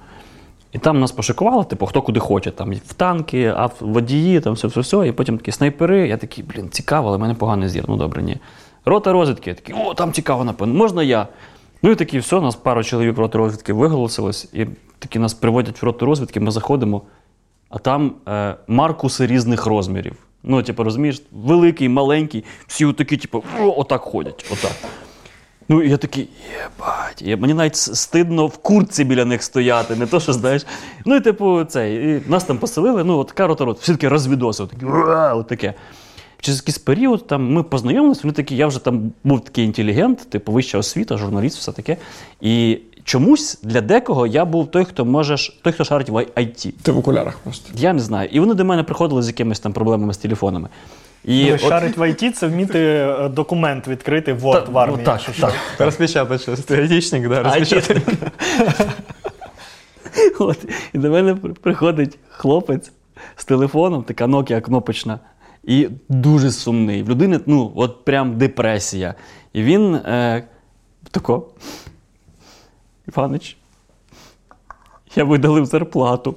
І там нас пошикували, хто куди хоче, там в танки, водії, там все-все-все, і потім такі снайпери. Я такий, цікаво, але в мене поганий зір, добре, ні. Рота розвідки, я такий, там цікаво, напевно, можна я? І такі, все, нас пару чоловік роти розвідки виголосилось, і такі нас приводять в роту розвідки, ми заходимо, а там маркуси різних розмірів. Розумієш, великий, маленький, всі отакі, отак ходять, отак. І я такий, єбать, мені навіть стидно в куртці біля них стояти, не то, що, знаєш. І нас там поселили, така рота-рота, всі такі розвідоси, отаке. Через якийсь період ми познайомилися, вони такі, я вже там був такий інтелігент, вища освіта, журналіст, все таке. І чомусь для декого я був той, хто шарить в IT. Ти в окулярах просто. Я не знаю. І вони до мене приходили з якимись там проблемами з телефонами. Шарить в IT — це вміти документ відкрити в Word в армії. Так. Розпечатати щось. Ти айтішник, да, розпечатати. І до мене приходить хлопець з телефоном, така Nokia кнопочна. І дуже сумний. В людини, прям депресія. І він тако: Іваныч, я видалив зарплату.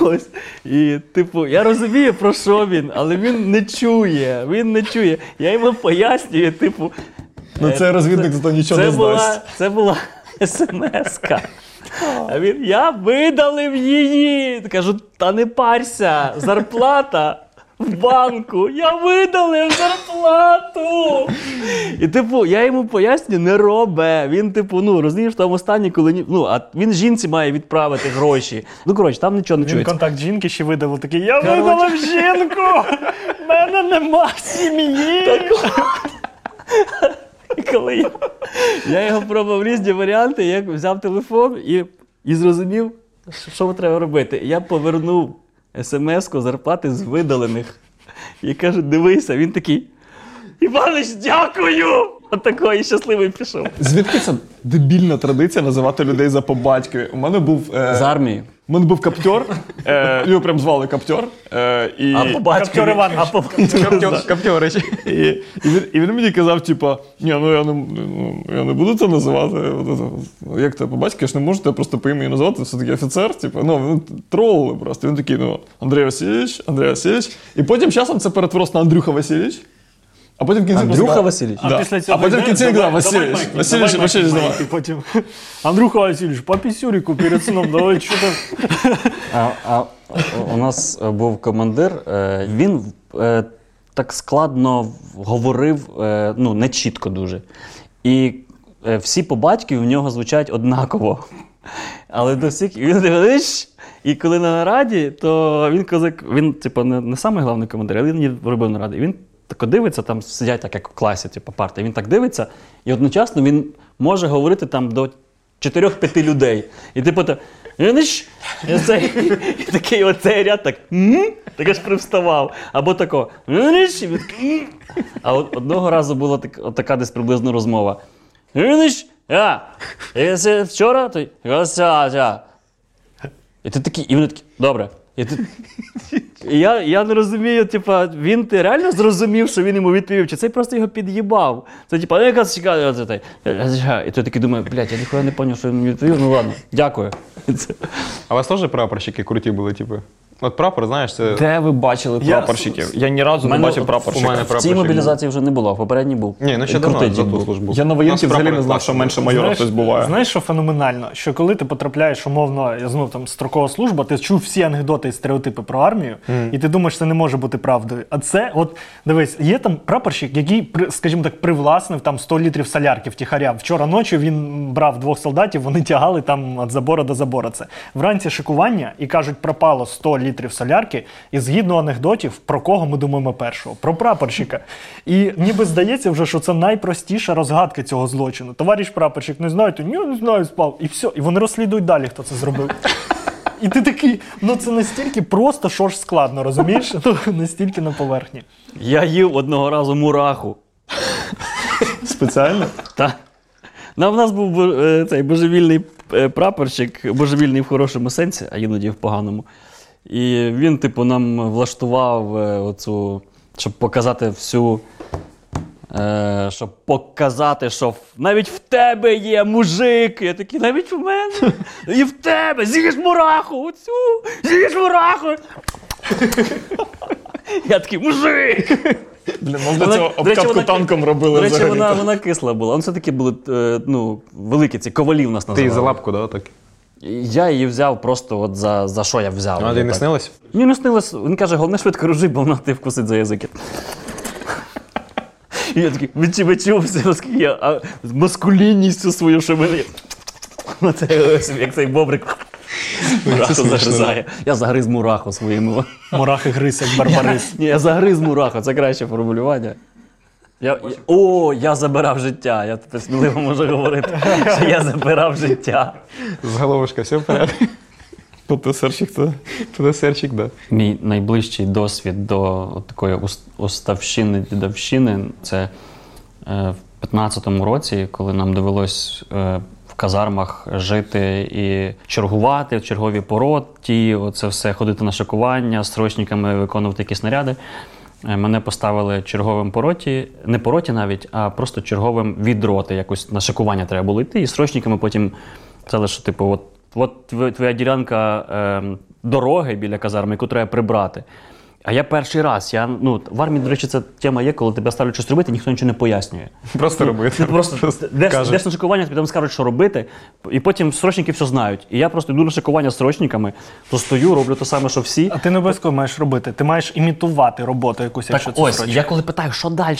Ось. І, я розумію, про що він, але він не чує. Я йому пояснюю, це розвідник зато нічого не здасть. Це була смс-ка. А він, я видалив її. Кажу, та не парся, зарплата в банку. Я видалив зарплату. І я йому поясню, не робе. Він, розумієш, там останній, коли... а він жінці має відправити гроші. Там нічого не чується. Він контакт жінки ще видав такий, я видалив жінку, в мене нема сім'ї. Коли я його пробував різні варіанти, я взяв телефон і зрозумів, що треба робити. Я повернув смс-ку зарплати з видалених. І кажу, дивися, він такий, Іванич, дякую! Отако, і щасливий пішов. Звідки це дебільна традиція називати людей за по-батькові? У мене був... З армії. У мене був каптер, його прям звали каптер. А по-батькові? Каптер Іван, а по-батькові. І він мені казав, типа, ні, ну я не буду це називати. Як тебе по-батькові? Я ж не можу тебе просто по імені називати, все-таки офіцер. Ну, тролили просто. Він такий, ну, Андрій Васильович, Андрій Васильович. І потім часом це перетворилось на Андрюха Васильович. А потім в кінці Андрюха Васильович. А після цього Васильович, Васильович, давай. Андрюха Васильович, по пісюрику перед сном, давай, що там. А у нас був командир, він так складно говорив, ну, не чітко дуже. І всі по-батькові в нього звучать однаково. Але до всіх, він дивиш, і коли на нараді, то він козак, він, типу, не самий головний командир, але він робив наради. І він так дивиться, там сидять так, як в класі, типу, парти. Він так дивиться, і одночасно він може говорити там до 4-5 людей. І типу, і такий оцей ряд так, так аж привставав. Або тако, а от одного разу була така десь приблизно розмова. Якщо вчора, то і ти такий, і вони такі, добре. Я не розумію, типа, він ти реально зрозумів, що він йому відповів, чи це просто його під'їбав? Це типа, ну яка чекає, і той такий думає, блядь, я ніхуя не поняв, що він мені відповів, ну ладно, дякую. А у вас теж прапорщики круті були, типу? От прапор, знаєш, це... Де ви бачили прапорщиків? Я ні разу не бачив прапорщиків. У цій мобілізації вже не було, в попередній був. Ні, ну ще давно за ту службу. Я на воєнці взагалі не знав, що менше майора хтось буває. Знаєш, що феноменально? Що коли ти потрапляєш, умовно, я знов там строкова служба, ти чув всі анекдоти і стереотипи про армію, і ти думаєш, це не може бути правдою. А це, от, дивись, є там прапорщик, який, скажімо так, привласнив там 100 літрів солярки втіхаря. Вчора ночі він брав двох солдатів, вони тягали там від забору до забору це. Вранці шикування і кажуть, пропало 100 літрів солярки, і згідно анекдотів, про кого ми думаємо першого? Про прапорщика. І ніби здається вже, що це найпростіша розгадка цього злочину. Товариш прапорщик, не знаєте? Ні, не знаю, спав. І все. І вони розслідують далі, хто це зробив. І ти такий, ну це настільки просто, що ж складно, розумієш? Настільки на поверхні. Я їв одного разу мураху. Спеціально? Так. У нас був цей божевільний прапорщик, божевільний в хорошому сенсі, а іноді в поганому. І він, типу, нам влаштував оцю, щоб показати всю, щоб показати, що навіть в тебе є мужик. Я такий, навіть в мене. І в тебе. З'їж мураху. Оцю. З'їж мураху. Я такий, мужик. Блін, ми для цього обкатку танком робили взагалі. До речі, вона кисла була. Вони все-таки були, ну, великі ці, ковалі в нас називали. Ти за лапку, да, так? Я її взяв просто от за що я взяв. А ти не снилось? Ні, не снилось. Він каже, головне швидко ружи, бо вона ти вкусить за язики. І я такий, відчувався, оскільки я маскулінністю свою, що мене... Як цей бобрик мураху загризає. Я загриз мураху своїм. Мурахи гриз, як барбарис. Ні, я загриз мураху, це краще формулювання. Я забирав життя. Я тепер сміливо можу говорити, що я забирав життя. З головушка все в порядку? ПТСРчик, так? ПТСРчик, так. Мій найближчий досвід до такої уставщини, дідовщини — це в 15-му році, коли нам довелось в казармах жити і чергувати, в чергові пороті, оце все, ходити на шикування, з срочниками виконувати якісь наряди. Мене поставили черговим по роті, не по роті навіть, а просто черговим від роти, якось на шикування треба було йти. І з срочниками потім сказали, що типу, от твоя ділянка дороги біля казарми, яку треба прибрати. А я перший раз, ну, в армії, до речі, ця тема є, коли тебе ставлять щось робити, ніхто нічого не пояснює. Просто робити. Просто десь на шикування, тобі там скажуть, що робити, і потім срочники все знають. І я просто йду на шикування з срочниками, то стою, роблю те саме, що всі. А ти не обов'язково маєш робити, ти маєш імітувати роботу якусь, якщо це срочник. Я коли питаю, що далі,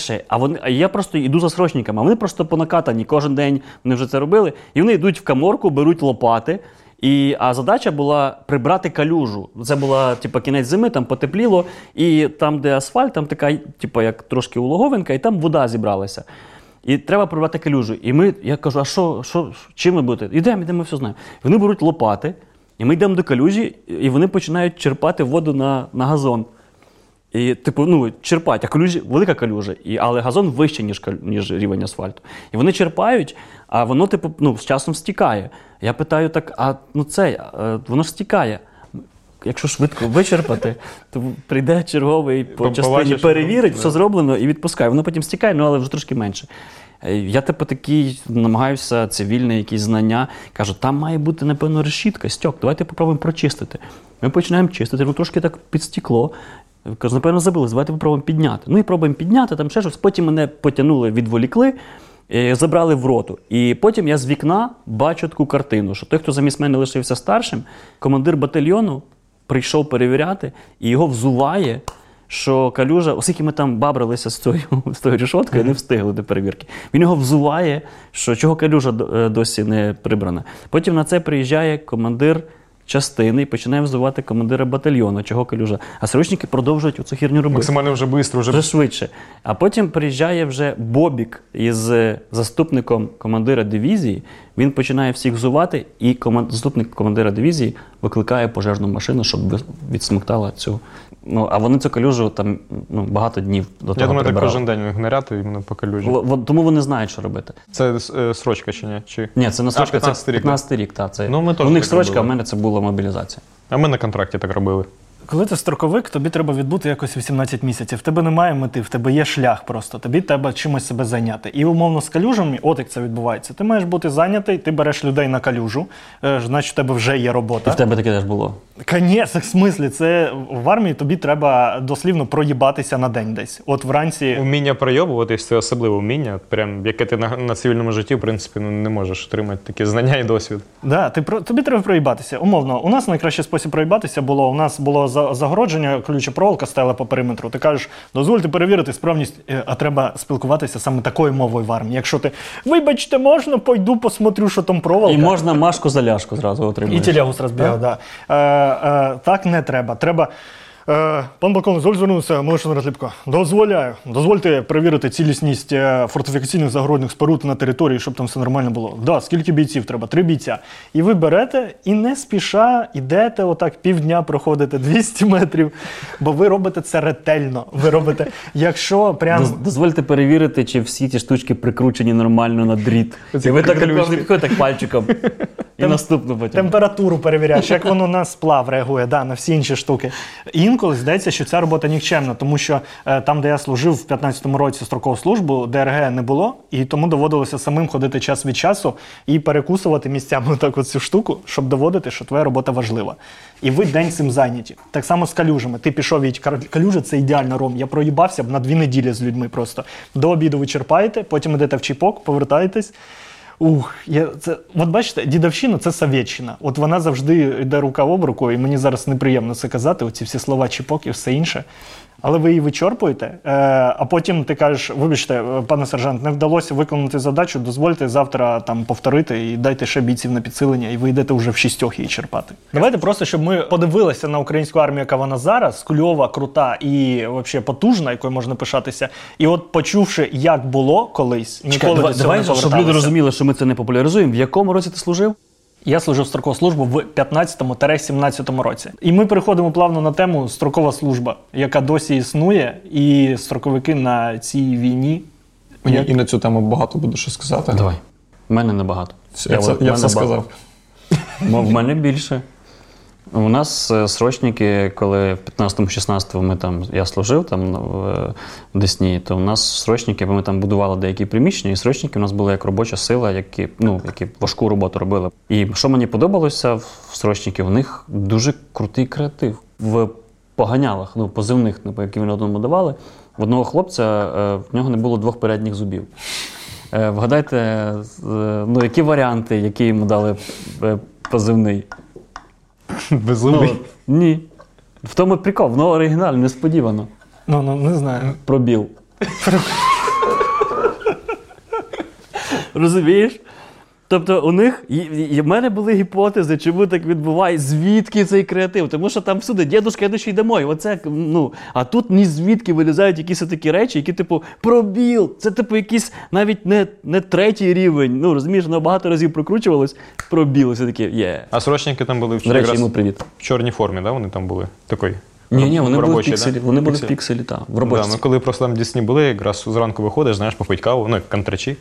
а я просто йду за срочниками, а вони просто понакатані, кожен день вони вже це робили, і вони йдуть в каморку, беруть лопати. А задача була прибрати калюжу. Це була, типу, кінець зими, там потепліло, і там, де асфальт, там така, типу, як трошки улоговинка, і там вода зібралася. І треба прибрати калюжу. І я кажу, а що чим ми будете? Йдемо, все знаємо. Вони беруть лопати, і ми йдемо до калюжі, і вони починають черпати воду на газон. І, типу, ну, черпають, а калюжі, велика калюжа, але газон вищий, ніж рівень асфальту. І вони черпають, а воно, типу, ну, з часом стікає. Я питаю, так, а ну це, воно ж стікає. Якщо швидко вичерпати, то прийде черговий по частині, перевірить, все зроблено і відпускає. Воно потім стікає, ну, але вже трошки менше. Я, типу, такий, намагаюся, цивільне якісь знання, кажу, там має бути, напевно, решітка, стьок, давайте попробуємо прочистити. Ми починаємо чистити, ну, трошки так підстікло. Кажу, напевно, забилось, давайте попробуємо підняти. Ну і пробуємо підняти, там ще щось. Потім мене потягнули, відволікли, забрали в роту. І потім я з вікна бачу таку картину, що той, хто замість мене лишився старшим, командир батальйону прийшов перевіряти, і його взуває, що калюжа, оскільки ми там бабралися з тою рішоткою, не встигли до перевірки. Він його взуває, що чого калюжа досі не прибрана. Потім на це приїжджає командир частини і починає взувати командира батальйону, чого калюжа. А срочники продовжують оцю хірню робити. Максимально вже швидко. Вже швидше. А потім приїжджає вже Бобік із заступником командира дивізії. Він починає всіх взувати, і заступник командира дивізії викликає пожежну машину, щоб відсмоктала цю. Ну, а вони цю калюжу там, ну, багато днів до того прибирали. Я думаю, так кожен день їх наряти іменно по калюжі. Тому вони знають, що робити. Це срочка чи ні? Чи... Ні, це не срочка, 15-й рік. Так, це... ну, у них срочка, а в мене це була мобілізація. А ми на контракті так робили. Коли ти строковик, тобі треба відбути якось 18 місяців. В тебе немає мети, в тебе є шлях просто. Тобі треба чимось себе зайняти. І умовно з калюжами, от як це відбувається. Ти маєш бути зайнятий, ти береш людей на калюжу, значить в тебе вже є робота. І в тебе таке теж було? Конечно, в смислі. Це в армії тобі треба дослівно проїбатися на день десь. От вранці... Уміння проєбуватись, це особливе уміння, прям, яке ти на цивільному житті, в принципі, ну, не можеш отримати такі знання і досвід. Да, тобі треба проїбатися. Умовно, у нас найкращий спосіб проїбатися було, у нас було загородження, колюча проволока стояла по периметру. Ти кажеш, дозвольте перевірити справність, а треба спілкуватися саме такою мовою в армії. Якщо ти, вибачте, можна, пойду посмотрю, що там проволока. І можна машку за ляшку зразу отримаєш. І тілягу зразу бігав, так. Так не треба. Треба, пан полковник, дозволь звернутися, Мелешин Розліпко. Дозволяю. Дозвольте перевірити цілісність фортифікаційних загородних споруд на території, щоб там все нормально було. Да, скільки бійців треба? 3 бійця. І ви берете і не спіша йдете, отак півдня проходите 200 метрів, бо ви робите це ретельно. Ви робите, якщо прямо... Дозвольте перевірити, чи всі ті штучки прикручені нормально на дріт. І ви так пальчиком. І наступну потім. Температуру перевіряєш, як воно на сплав реагує, да, на всі інші штуки. Інколи здається, що ця робота нікчемна, тому що там, де я служив в 15-му році строкову службу, ДРГ не було, і тому доводилося самим ходити час від часу і перекусувати місцями так от цю штуку, щоб доводити, що твоя робота важлива. І ви день цим зайняті. Так само з калюжами. Ти пішов від калюжі, це ідеально, Ром. Я проїбався б на 2 неділі з людьми просто. До обіду ви черпаєте, потім йдете в чіпок, повертаєтесь. От бачите, дідовщина – це совєтщина. От вона завжди йде рука об руку, і мені зараз неприємно це казати, оці всі слова чіпок і все інше. Але ви її вичорпуєте, а потім ти кажеш, вибачте, пане сержант, не вдалося виконати задачу, дозвольте завтра там повторити і дайте ще бійців на підсилення, і ви йдете вже в 6 її черпати. Давайте просто, щоб ми подивилися на українську армію, яка вона зараз, кльова, крута і взагалі потужна, якою можна пишатися, і от почувши, як було колись, ніколи до цього не поверталися. Щоб люди розуміли, що ми це не популяризуємо, в якому році ти служив? Я служив строкову службу в 15-17 році. І ми переходимо плавно на тему строкова служба, яка досі існує, і строковики на цій війні... Мені і на цю тему багато буде що сказати. Давай. У мене небагато. Я все сказав. В мене більше. У нас срочники, коли в 15-16 я служив там в Десні, то у нас срочники, ми там будували деякі приміщення, і срочники у нас були як робоча сила, які важку роботу робили. І що мені подобалося в срочників, у них дуже крутий креатив. В поганялах, ну позивних, які вони одному давали, в одного хлопця в нього не було 2 передніх зубів. Вгадайте, ну які варіанти, які йому дали позивний? Безумний? Ну, ні. В тому прикол, воно оригінально, несподівано. Ну, не знаю. Пробіл. Розумієш? Тобто у них, і в мене були гіпотези, чому так відбувається, звідки цей креатив. Тому що там всюди дідушка, йдучи домой. Оце, ну, а тут ні звідки вилізають якісь такі речі, які типу пробіл. Це типу якийсь навіть не 3-й рівень. Ну, розумієш, воно багато разів прокручувалось, пробіл, все таке, є. Yeah. А срочники там були в чорній формі, да? Вони там були такої Ні, вони були в пікселі. Да? Вони були в пікселі, так. В робочці. Да, ми коли просто там дійсні були, якраз зранку виходиш, знаєш, попить каву, ну, як контрачі.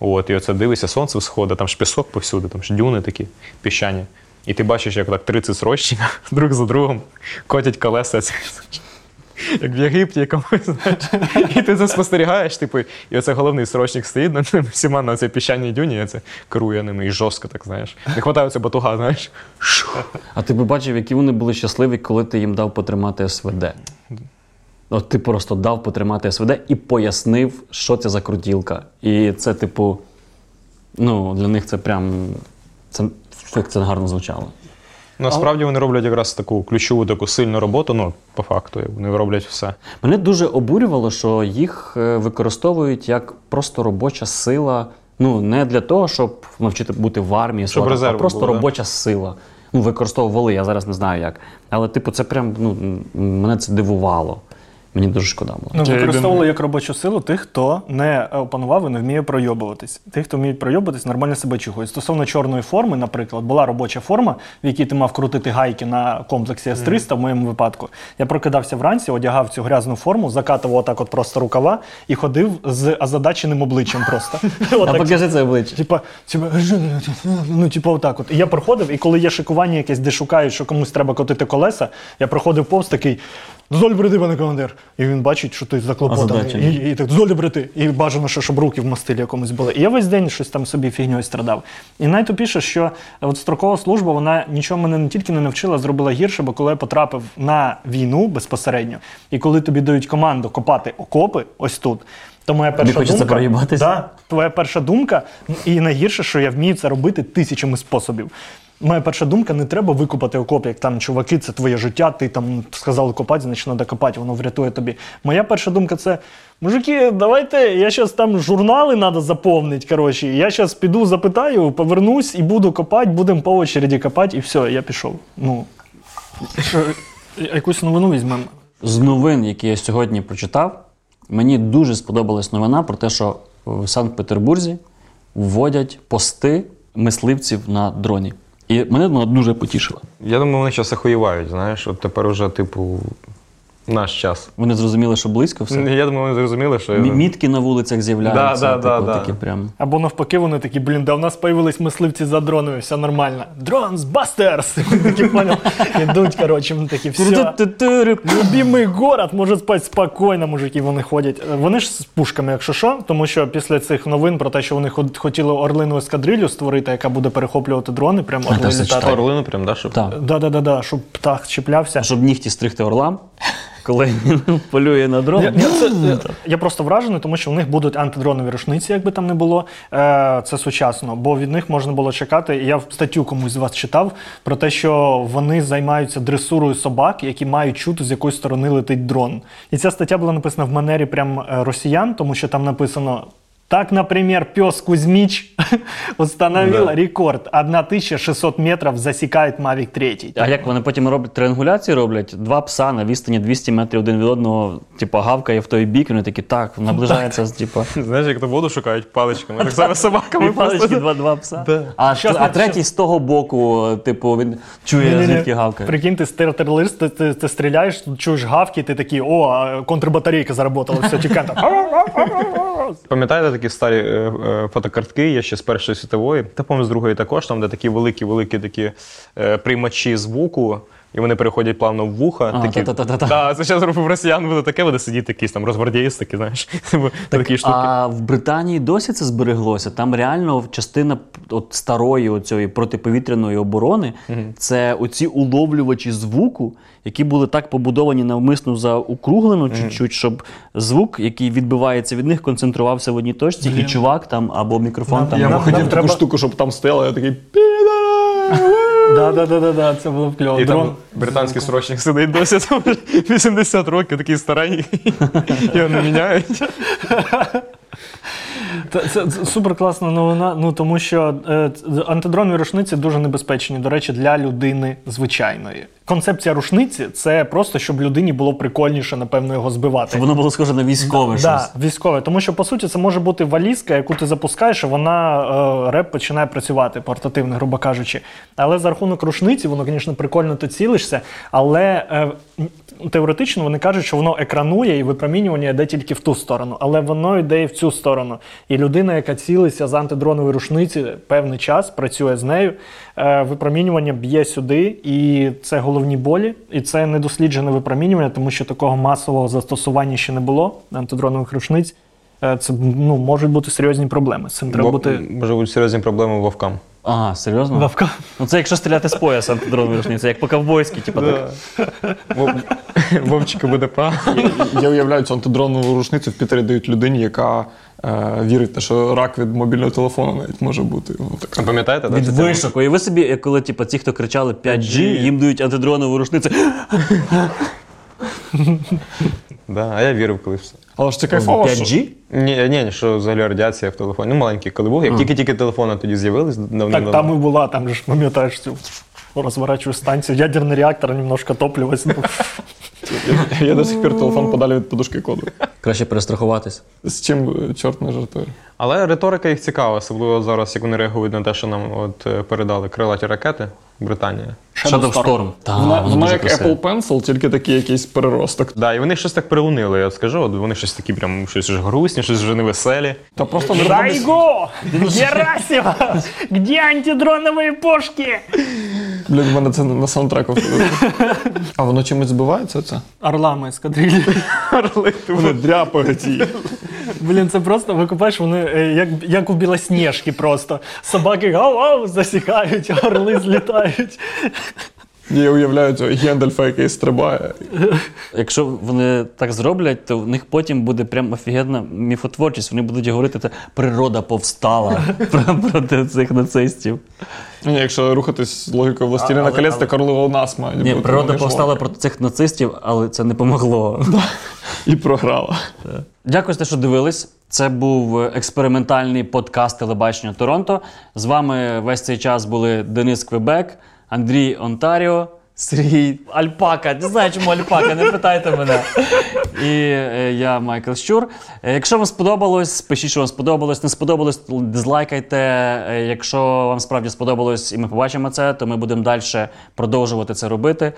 От, і оце дивишся, сонце всходить, там ж пісок повсюди, там ж дюни такі піщані. І ти бачиш, як так 30 срочні друг за другом котять колеса. Як в Єгипті якомусь, і ти це спостерігаєш, типу, і оце головний срочник стоїть над всіма на цій піщаній дюні, це керує ними і жорстко, так знаєш. Не хватає оця батуга, знаєш. А ти б бачив, які вони були щасливі, коли ти їм дав потримати СВД. От ти просто дав потримати СВД і пояснив, що це за крутілка. І це, типу, ну, для них це прям, це, як це гарно звучало. Насправді вони роблять якраз таку ключову, таку сильну роботу, ну, по факту, вони роблять все. Мене дуже обурювало, що їх використовують як просто робоча сила, ну, не для того, щоб навчити бути в армії, щоб резерв, а просто був, робоча сила. Ну, використовували, я зараз не знаю як. Але, типу, це прям, ну, мене це дивувало. Мені дуже шкода було. Ну, використовували як робочу силу тих, хто не опанував і не вміє пройобуватись. Тих, хто вміє пройобуватись, нормально себе чухають. Стосовно чорної форми, наприклад, була робоча форма, в якій ти мав крутити гайки на комплексі С-300, в моєму випадку. Я прокидався вранці, одягав цю грязну форму, закатував отак от просто рукава і ходив з озадаченим обличчям просто. А покажи це обличчя. Типа отак от. І я проходив, і коли є шикування якесь, де шукають, що комусь треба котити колеса, я проходив повз такий: "Дозволь, бреди, пане командир". І він бачить, що ти заклопотаний. І так: "Дозволь, бреди". І бажано, що, щоб руки в мастилі якомусь були. І я весь день щось там собі фігньою страдав. І найтупіше, що от строкова служба, вона нічого мене не тільки не навчила, зробила гірше, бо коли я потрапив на війну безпосередньо, і коли тобі дають команду копати окопи ось тут, то моя перша думка, твоя перша думка, і найгірше, що я вмію це робити тисячами способів. Моя перша думка: не треба викопати окоп, як там, чуваки, це твоє життя, ти там сказали копати, значить треба копати, воно врятує тобі. Моя перша думка – це: мужики, давайте, я зараз там журнали треба заповнити, коротше, я зараз піду запитаю, повернусь і буду копати, будемо по очереді копати, і все, я пішов. Ну, якусь новину візьмемо. З новин, які я сьогодні прочитав, мені дуже сподобалась новина про те, що в Санкт-Петербурзі вводять пости мисливців на дроні. І мене вона дуже потішила. Я думаю, вони зараз охуєвають, знаєш, от тепер уже, типу, наш час. Вони зрозуміли, що близько все? Я думаю, вони зрозуміли, що... Мітки на вулицях з'являються. Такі прям. Або навпаки, вони такі: блін, да в нас появились мисливці за дронами, все нормально. Дронс Бастерс! Такі, понял, ідуть, коротше, вони такі: все, любимий город, може спати спокійно, мужики, вони ходять. Вони ж з пушками, якщо що, тому що після цих новин про те, що вони хотіли орлину ескадрилью створити, яка буде перехоплювати дрони, прям орлину літати. Орлину прям, да, щоб... Да, щоб птах чіплявся. Щоб нігті стригти орлам. Коли він полює на дрон. Я просто вражений, тому що в них будуть антидронові рушниці, якби там не було. Це сучасно, бо від них можна було чекати. Я статтю комусь з вас читав про те, що вони займаються дресурою собак, які мають чути, з якої сторони летить дрон. І ця стаття була написана в манері прям росіян, тому що там написано: так, например, пес Кузьмич установил рекорд. 1600 метрів засікає Мавік 3. А як вони потім роблять триангуляції? Роблять два пса на відстані 200 метрів один від одного, типу, гавкає в той бік, вони такі: так, наближається, типу. Знаєш, як то воду шукають паличками, так само собаками. І палички, два пса. А третій з того боку, типу, він чує, звідки гавкає. Прикинь, ти стерлист, ти стріляєш, чуєш гавки, ти такий: о, контрбатарейка заработала, все, тікає. Пам'ятаєте такі старі фотокартки, є ще з Першої світової, та, по-моєму, з Другої також, там, де такі великі-великі такі приймачі звуку, і вони переходять плавно в вуха. Це зараз робив росіян, буде таке, буде сидіти якісь там розгвардіїстики, знаєш, такі штуки. А в Британії досі це збереглося? Там реально частина от старої оцієї протиповітряної оборони — це оці уловлювачі звуку, які були так побудовані навмисно заокруглено чуть-чуть, щоб звук, який відбивається від них, концентрувався в одній точці, і чувак там або мікрофон там... Я хотів таку штуку, щоб там стояло, я такий... Да, це було б кльово. І там британський срочник сидить досі, там 80 років, такий старий, його не міняють. Це суперкласна новина, ну, тому що антидронові рушниці дуже небезпечні, до речі, для людини звичайної. концепція рушниці – це просто, щоб людині було прикольніше, напевно, його збивати. Щоб воно було схоже на військове щось. Так, да, військове. Тому що, по суті, це може бути валізка, яку ти запускаєш, і вона реп починає працювати, портативно, грубо кажучи. Але за рахунок рушниці, воно, звісно, прикольно, ти цілишся, але теоретично вони кажуть, що воно екранує і випромінювання йде тільки в ту сторону. Але воно йде і в цю сторону. І людина, яка цілиться з антидронової рушниці певний час, працює з нею, випромінювання б'є сюди, і це головні болі, і це недосліджене випромінювання, тому що такого масового застосування ще не було антидронових рушниць. Це, ну, можуть бути серйозні проблеми. З цим треба бути... Може бути серйозні проблеми вовкам. Ага, серйозно? Вовкам. Ну це якщо стріляти з пояса антидронової рушниці, як по-ковбойськи, типу так. Вовчика БДП. Я уявляю цю антидронову рушницю в Пітері дають людині, яка вірить, що рак від мобільного телефону навіть може бути. Ну, пам'ятаєте? Від вишоку. І ви собі, коли типу, ті, хто кричали 5G, їм дають антидронову рушницю. Да, а я вірив колись. Але ж це кайфово, що... 5G? Ні, що взагалі радіація в телефоні. Ну, маленький коли був. Як тільки-тільки телефони тоді з'явились. Так там і була, там же ж, пам'ятаєш, цю розворачую станцію, ядерний реактор, немножко топлювась. Я до сих пір телефон подалі від подушки коду. Краще перестрахуватись. З чим чорт не жартує. Але риторика їх цікава, особливо зараз, як вони реагують на те, що нам от передали крилаті ракети. Британія. Shadow Storm. Вона як Apple Pencil, тільки такий якийсь переросток. Да, і вони щось так прилунили, я скажу. От вони щось такі прям, щось грустні, щось вже невеселі. Та просто... Шайго! Герасіва! Где антидронові пушки? Блін, в мене це на саундтреку. А воно чимось збивається оце? Орлами ескадрилі. Орли, вони дряпають її. Блін, це просто, викупаєш, вони як у Білосніжки просто. Собаки гав-гав засікають, орли злітають. Я уявляю, що Гендальфа якийсь стрибає. Якщо вони так зроблять, то в них потім буде прям офігенна міфотворчість. Вони будуть говорити, що природа повстала проти цих нацистів. Ні, якщо рухатись з логікою «Властеліна колець», так орлова нас має. Ні, природа повстала проти цих нацистів, але це не помогло. І програла. Дякую за те, що дивились. Це був експериментальний подкаст телебачення Торонто. З вами весь цей час були Денис Квебек, Андрій Онтаріо, Сергій Альпака. Не знаю, чому Альпака, не питайте мене. І я, Майкл Щур. Якщо вам сподобалось, пишіть, що вам сподобалось. Не сподобалось, дизлайкайте. Якщо вам справді сподобалось і ми побачимо це, то ми будемо далі продовжувати це робити.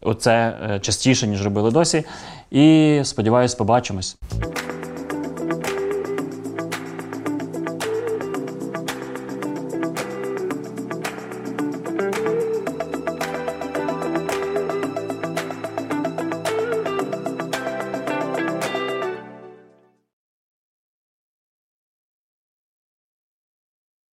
Оце частіше, ніж робили досі. І сподіваюсь, побачимось.